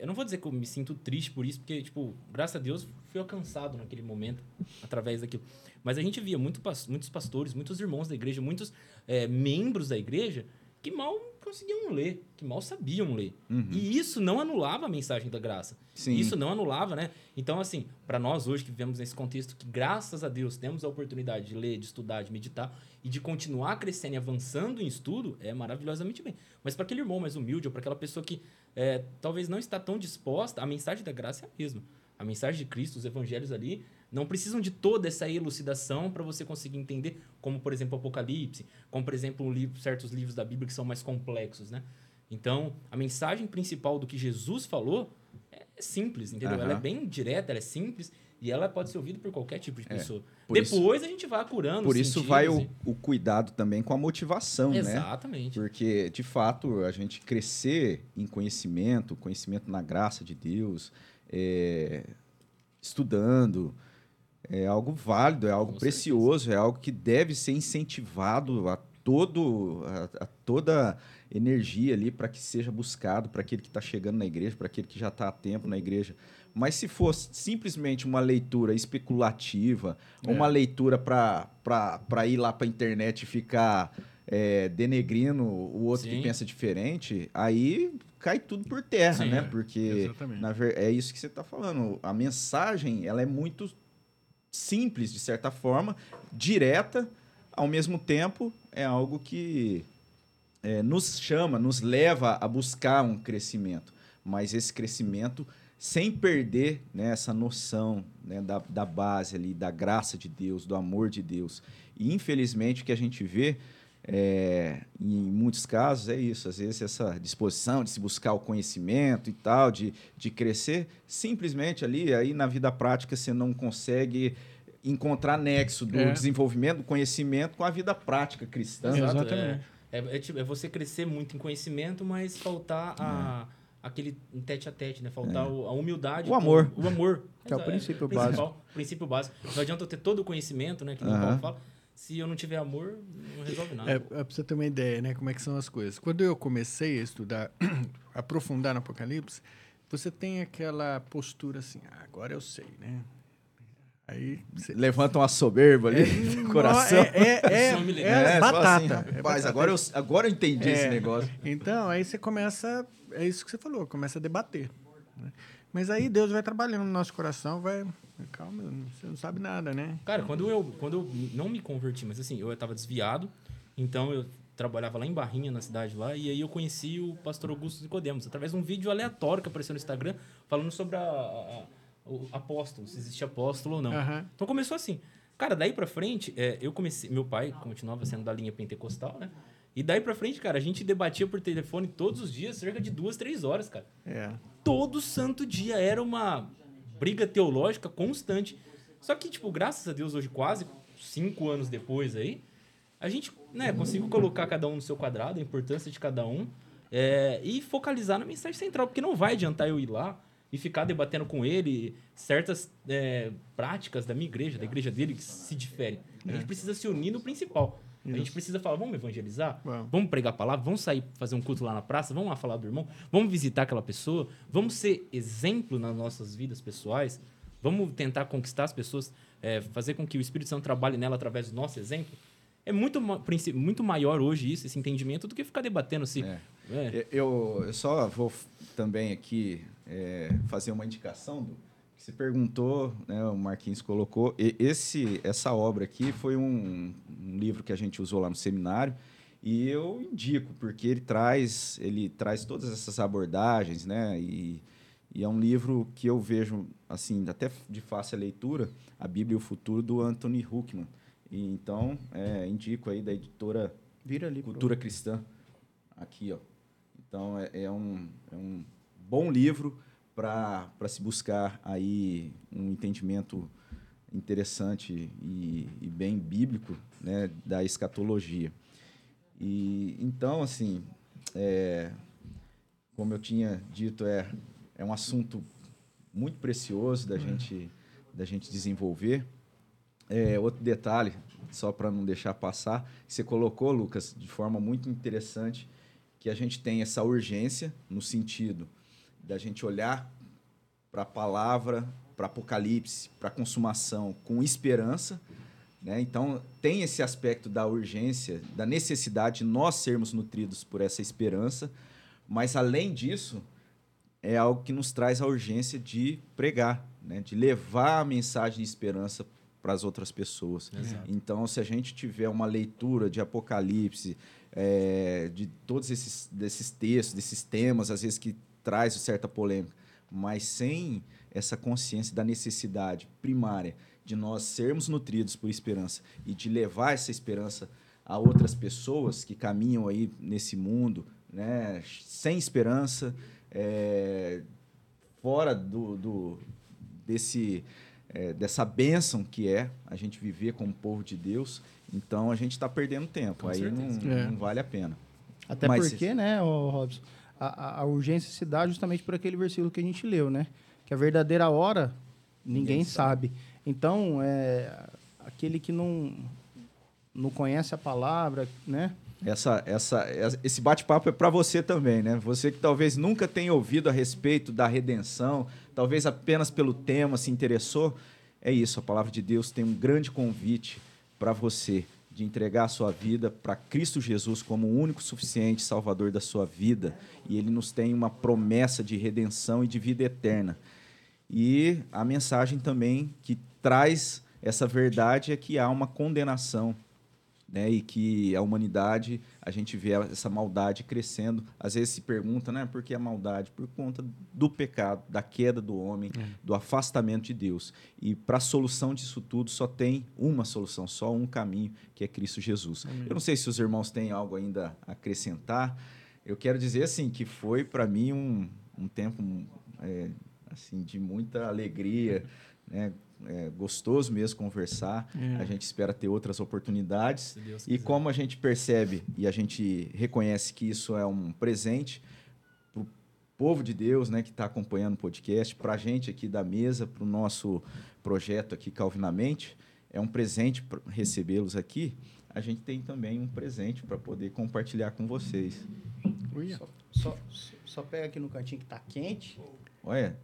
Eu não vou dizer que eu me sinto triste por isso, porque, tipo, graças a Deus, fui alcançado naquele momento, através daquilo. Mas a gente via muitos pastores, muitos irmãos da igreja, muitos membros da igreja que mal conseguiam ler, que mal sabiam ler. Uhum. E isso não anulava a mensagem da graça. Sim. Isso não anulava, né? Então, assim, para nós hoje que vivemos nesse contexto, que graças a Deus temos a oportunidade de ler, de estudar, de meditar e de continuar crescendo e avançando em estudo, é maravilhosamente bem. Mas para aquele irmão mais humilde ou para aquela pessoa que talvez não está tão disposta, a mensagem da graça é a mesma. A mensagem de Cristo, os evangelhos ali... Não precisam de toda essa elucidação para você conseguir entender, como, por exemplo, Apocalipse, como, por exemplo, certos livros da Bíblia que são mais complexos, né? Então, a mensagem principal do que Jesus falou é simples, entendeu? Uhum. Ela é bem direta, ela é simples e ela pode ser ouvida por qualquer tipo de pessoa. Depois a gente vai acurando. Por isso vai o cuidado também com a motivação, né? Exatamente. Porque, de fato, a gente crescer em conhecimento na graça de Deus, estudando... É algo válido, é algo precioso, é algo que deve ser incentivado a toda energia ali para que seja buscado, para aquele que está chegando na igreja, para aquele que já está há tempo na igreja. Mas se for simplesmente uma leitura especulativa, uma leitura para ir lá para a internet e ficar denegrindo o outro que pensa diferente, aí... cai tudo por terra, né? Porque é isso que você está falando. A mensagem ela é muito simples, de certa forma, direta, ao mesmo tempo é algo que nos chama, nos leva a buscar um crescimento. Mas esse crescimento sem perder, né, essa noção, né, da base ali, da graça de Deus, do amor de Deus. E, infelizmente, o que a gente vê... em muitos casos é isso, às vezes essa disposição de se buscar o conhecimento e tal, de crescer, simplesmente ali, aí na vida prática você não consegue encontrar nexo do desenvolvimento do conhecimento com a vida prática cristã. Exatamente. É você crescer muito em conhecimento, mas faltar aquele tete a tete, né? Faltar a humildade. O amor. O amor. Que é o princípio básico. O princípio básico. Não adianta eu ter todo o conhecimento, né, que o Paulo fala. Se eu não tiver amor, não resolve nada. Pra você ter uma ideia, né? Como é que são as coisas. Quando eu comecei a estudar, aprofundar no Apocalipse, você tem aquela postura assim, agora eu sei, né? Aí você levanta uma soberba ali no coração. Batata. Assim, rapaz, agora eu entendi esse negócio. Então, aí você começa... É isso que você falou, começa a debater. Né? Mas aí Deus vai trabalhando no nosso coração, vai... Calma, você não sabe nada, né? Cara, quando eu não me converti, mas assim, eu estava desviado, então eu trabalhava lá em Barrinha, na cidade lá, e aí eu conheci o pastor Augusto Nicodemus, através de um vídeo aleatório que apareceu no Instagram, falando sobre o apóstolo, se existe apóstolo ou não. Uhum. Então começou assim. Cara, daí pra frente, eu comecei... Meu pai continuava sendo da linha pentecostal, né? E daí pra frente, cara, a gente debatia por telefone todos os dias, cerca de 2-3 horas, cara. Todo santo dia era uma... briga teológica constante. Só que, tipo, graças a Deus, hoje, quase 5 anos depois aí, a gente, né, conseguiu colocar cada um no seu quadrado, a importância de cada um, e focalizar na mensagem central, porque não vai adiantar eu ir lá e ficar debatendo com ele certas práticas da minha igreja, da igreja dele, que se diferem. A gente precisa se unir no principal. A gente precisa falar, vamos evangelizar, vamos pregar a palavra, vamos sair fazer um culto lá na praça, vamos lá falar do irmão, vamos visitar aquela pessoa, vamos ser exemplo nas nossas vidas pessoais, vamos tentar conquistar as pessoas, fazer com que o Espírito Santo trabalhe nela através do nosso exemplo. É muito maior hoje isso, esse entendimento, do que ficar debatendo se... Eu só vou também aqui fazer uma indicação do que se perguntou, né, o Marquinhos colocou. Essa obra aqui foi um livro que a gente usou lá no seminário e eu indico, porque ele traz todas essas abordagens, né? E é um livro que eu vejo, assim, até de fácil leitura, A Bíblia e o Futuro, do Anthony Huckman. E, então, indico aí da editora Cultura Cristã. aqui, ó. Então, é um bom livro para se buscar aí um entendimento interessante e bem bíblico, né, da escatologia. E, então, assim, como eu tinha dito, é um assunto muito precioso da gente desenvolver. Outro detalhe, só para não deixar passar, você colocou, Lucas, de forma muito interessante, que a gente tem essa urgência no sentido da gente olhar para a palavra, para Apocalipse, para a consumação com esperança, né? Então, tem esse aspecto da urgência, da necessidade de nós sermos nutridos por essa esperança, mas, além disso, é algo que nos traz a urgência de pregar, né? De levar a mensagem de esperança para as outras pessoas. Exato. Então, se a gente tiver uma leitura de Apocalipse, de todos desses textos, desses temas, às vezes que traz certa polêmica, mas sem essa consciência da necessidade primária de nós sermos nutridos por esperança e de levar essa esperança a outras pessoas que caminham aí nesse mundo, né, sem esperança, fora dessa bênção que é a gente viver como povo de Deus. Então, a gente está perdendo tempo. Com certeza. Não vale a pena. Até mas porque, né, Robson, a urgência se dá justamente por aquele versículo que a gente leu, né? Que a verdadeira hora ninguém sabe. Então, aquele que não conhece a palavra, né? Esse bate-papo é para você também, né? Você que talvez nunca tenha ouvido a respeito da redenção, talvez apenas pelo tema se interessou. É isso, a palavra de Deus tem um grande convite para você de entregar a sua vida para Cristo Jesus como o único suficiente salvador da sua vida. E ele nos tem uma promessa de redenção e de vida eterna. E a mensagem também que traz essa verdade é que há uma condenação, né? E que a humanidade, a gente vê essa maldade crescendo. Às vezes se pergunta, né, por que a maldade? Por conta do pecado, da queda do homem, do afastamento de Deus. E para a solução disso tudo só tem uma solução, só um caminho, que é Cristo Jesus. Amém. Eu não sei se os irmãos têm algo ainda a acrescentar. Eu quero dizer assim, que foi para mim um tempo assim, de muita alegria, né? É gostoso mesmo conversar. A gente espera ter outras oportunidades. E como a gente percebe e a gente reconhece que isso é um presente para o povo de Deus, né, que está acompanhando o podcast, para a gente aqui da mesa, para o nosso projeto aqui Calvinamente, é um presente recebê-los aqui. A gente tem também um presente para poder compartilhar com vocês. Só pega aqui no cantinho que está quente. Olha.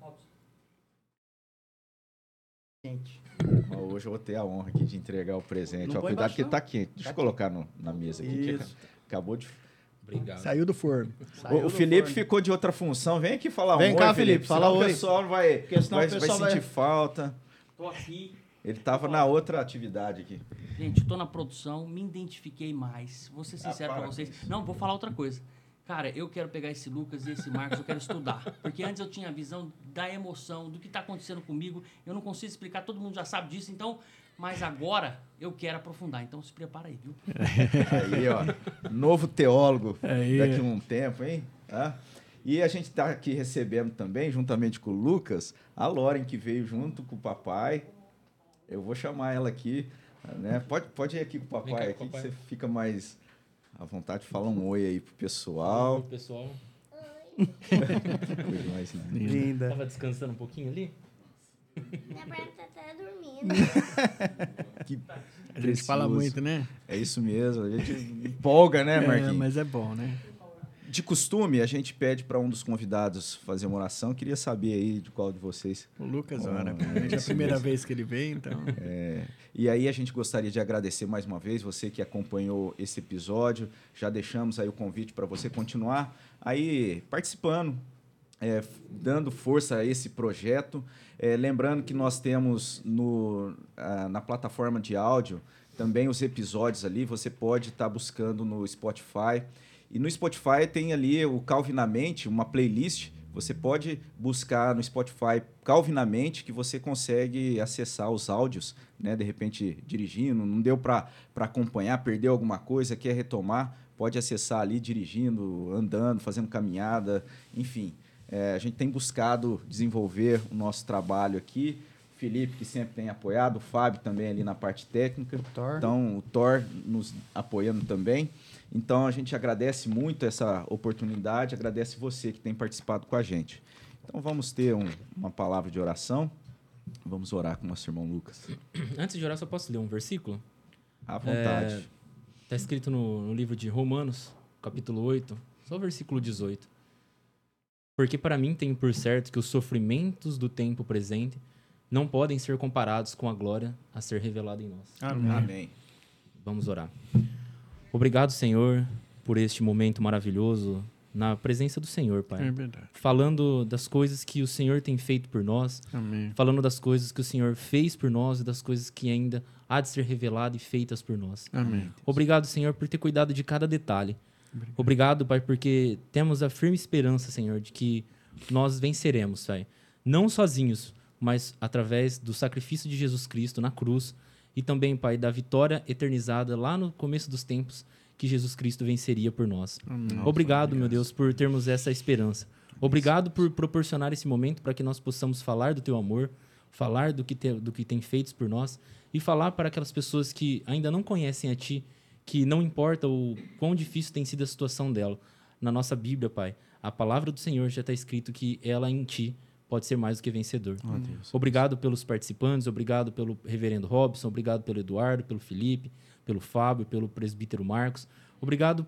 Quente. Hoje eu vou ter a honra aqui de entregar o presente. Ó, cuidado que tá quente. Deixa eu colocar na mesa aqui. Que acabou de... Obrigado. Saiu do forno. O Felipe ficou de outra função. Vem aqui falar. Vem cá, Felipe. Fala oi. O pessoal vai sentir falta. Tô aqui. Ele estava na outra atividade aqui. Gente, estou na produção. Me identifiquei mais. Vou ser sincero para vocês. Isso. Não, vou falar outra coisa. Cara, eu quero pegar esse Lucas e esse Marcos, eu quero estudar. Porque antes eu tinha a visão da emoção, do que está acontecendo comigo. Eu não consigo explicar, todo mundo já sabe disso, então... Mas agora eu quero aprofundar, então se prepara aí, viu? Aí, ó, novo teólogo aí, daqui a um tempo, hein? Ah. E a gente está aqui recebendo também, juntamente com o Lucas, a Loren, que veio junto com o papai. Eu vou chamar ela aqui, né? Pode ir aqui com o papai, aqui que você fica mais... À vontade, fala um oi aí pro pessoal. Oi, pessoal. Oi. Mais, né? Linda. Tava descansando um pouquinho ali? Na verdade, tá até dormindo. A gente fala muito, né? É isso mesmo. A gente empolga, né, Marquinhos? Mas é bom, né? De costume, a gente pede para um dos convidados fazer uma oração. Queria saber aí de qual de vocês... O Lucas ora. É a primeira vez que ele veio, então... E aí a gente gostaria de agradecer mais uma vez você que acompanhou esse episódio. Já deixamos aí o convite para você continuar aí participando, dando força a esse projeto. Lembrando que nós temos na plataforma de áudio também os episódios ali. Você pode estar buscando no Spotify. E no Spotify tem ali o Calvinamente, uma playlist. Você pode buscar no Spotify Calvinamente, que você consegue acessar os áudios, né? De repente, dirigindo, não deu para acompanhar, perdeu alguma coisa, quer retomar. pode acessar ali dirigindo, andando, fazendo caminhada, enfim. A gente tem buscado desenvolver o nosso trabalho aqui. O Felipe, que sempre tem apoiado, o Fábio também ali na parte técnica. O Thor. Então, o Thor nos apoiando também. Então, a gente agradece muito essa oportunidade, agradece você que tem participado com a gente. Então, vamos ter uma palavra de oração. Vamos orar com o nosso irmão Lucas. Antes de orar, só posso ler um versículo? À vontade. Está escrito no livro de Romanos, capítulo 8, só o versículo 18. Porque para mim tenho por certo que os sofrimentos do tempo presente não podem ser comparados com a glória a ser revelada em nós. Amém. Amém. Vamos orar. Obrigado, Senhor, por este momento maravilhoso na presença do Senhor, Pai. É verdade. Falando das coisas que o Senhor tem feito por nós. Amém. Falando das coisas que o Senhor fez por nós e das coisas que ainda há de ser revelado e feitas por nós. Amém. Obrigado, Senhor, por ter cuidado de cada detalhe. Obrigado. Obrigado, Pai, porque temos a firme esperança, Senhor, de que nós venceremos, Pai. Não sozinhos, mas através do sacrifício de Jesus Cristo na cruz e também, Pai, da vitória eternizada lá no começo dos tempos que Jesus Cristo venceria por nós. Amém. Obrigado, meu Deus, por termos essa esperança. Obrigado por proporcionar esse momento para que nós possamos falar do Teu amor, falar do que tem feito por nós e falar para aquelas pessoas que ainda não conhecem a Ti, que não importa o quão difícil tem sido a situação dela. Na nossa Bíblia, Pai, a palavra do Senhor já está escrito que ela em Ti pode ser mais do que vencedor. Oh, Deus. Obrigado pelos participantes, obrigado pelo Reverendo Robson, obrigado pelo Eduardo, pelo Felipe, pelo Fábio, pelo presbítero Marcos. Obrigado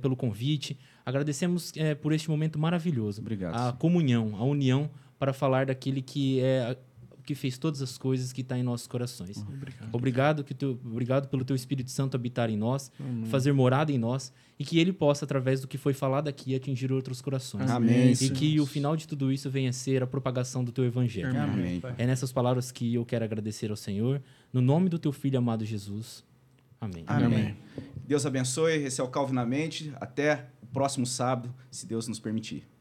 pelo convite. Agradecemos por este momento maravilhoso. Obrigado. A comunhão, a união para falar daquele que é... que fez todas as coisas, que está em nossos corações. Obrigado pelo Teu Espírito Santo habitar em nós, fazer morada em nós, e que Ele possa, através do que foi falado aqui, atingir outros corações. Amém. E que o final de tudo isso venha a ser a propagação do Teu Evangelho. Amém. Amém. É nessas palavras que eu quero agradecer ao Senhor, no nome do Teu Filho amado Jesus. Amém. Amém. Amém. Deus abençoe. Esse é o CalvinaMente. Até o próximo sábado, se Deus nos permitir.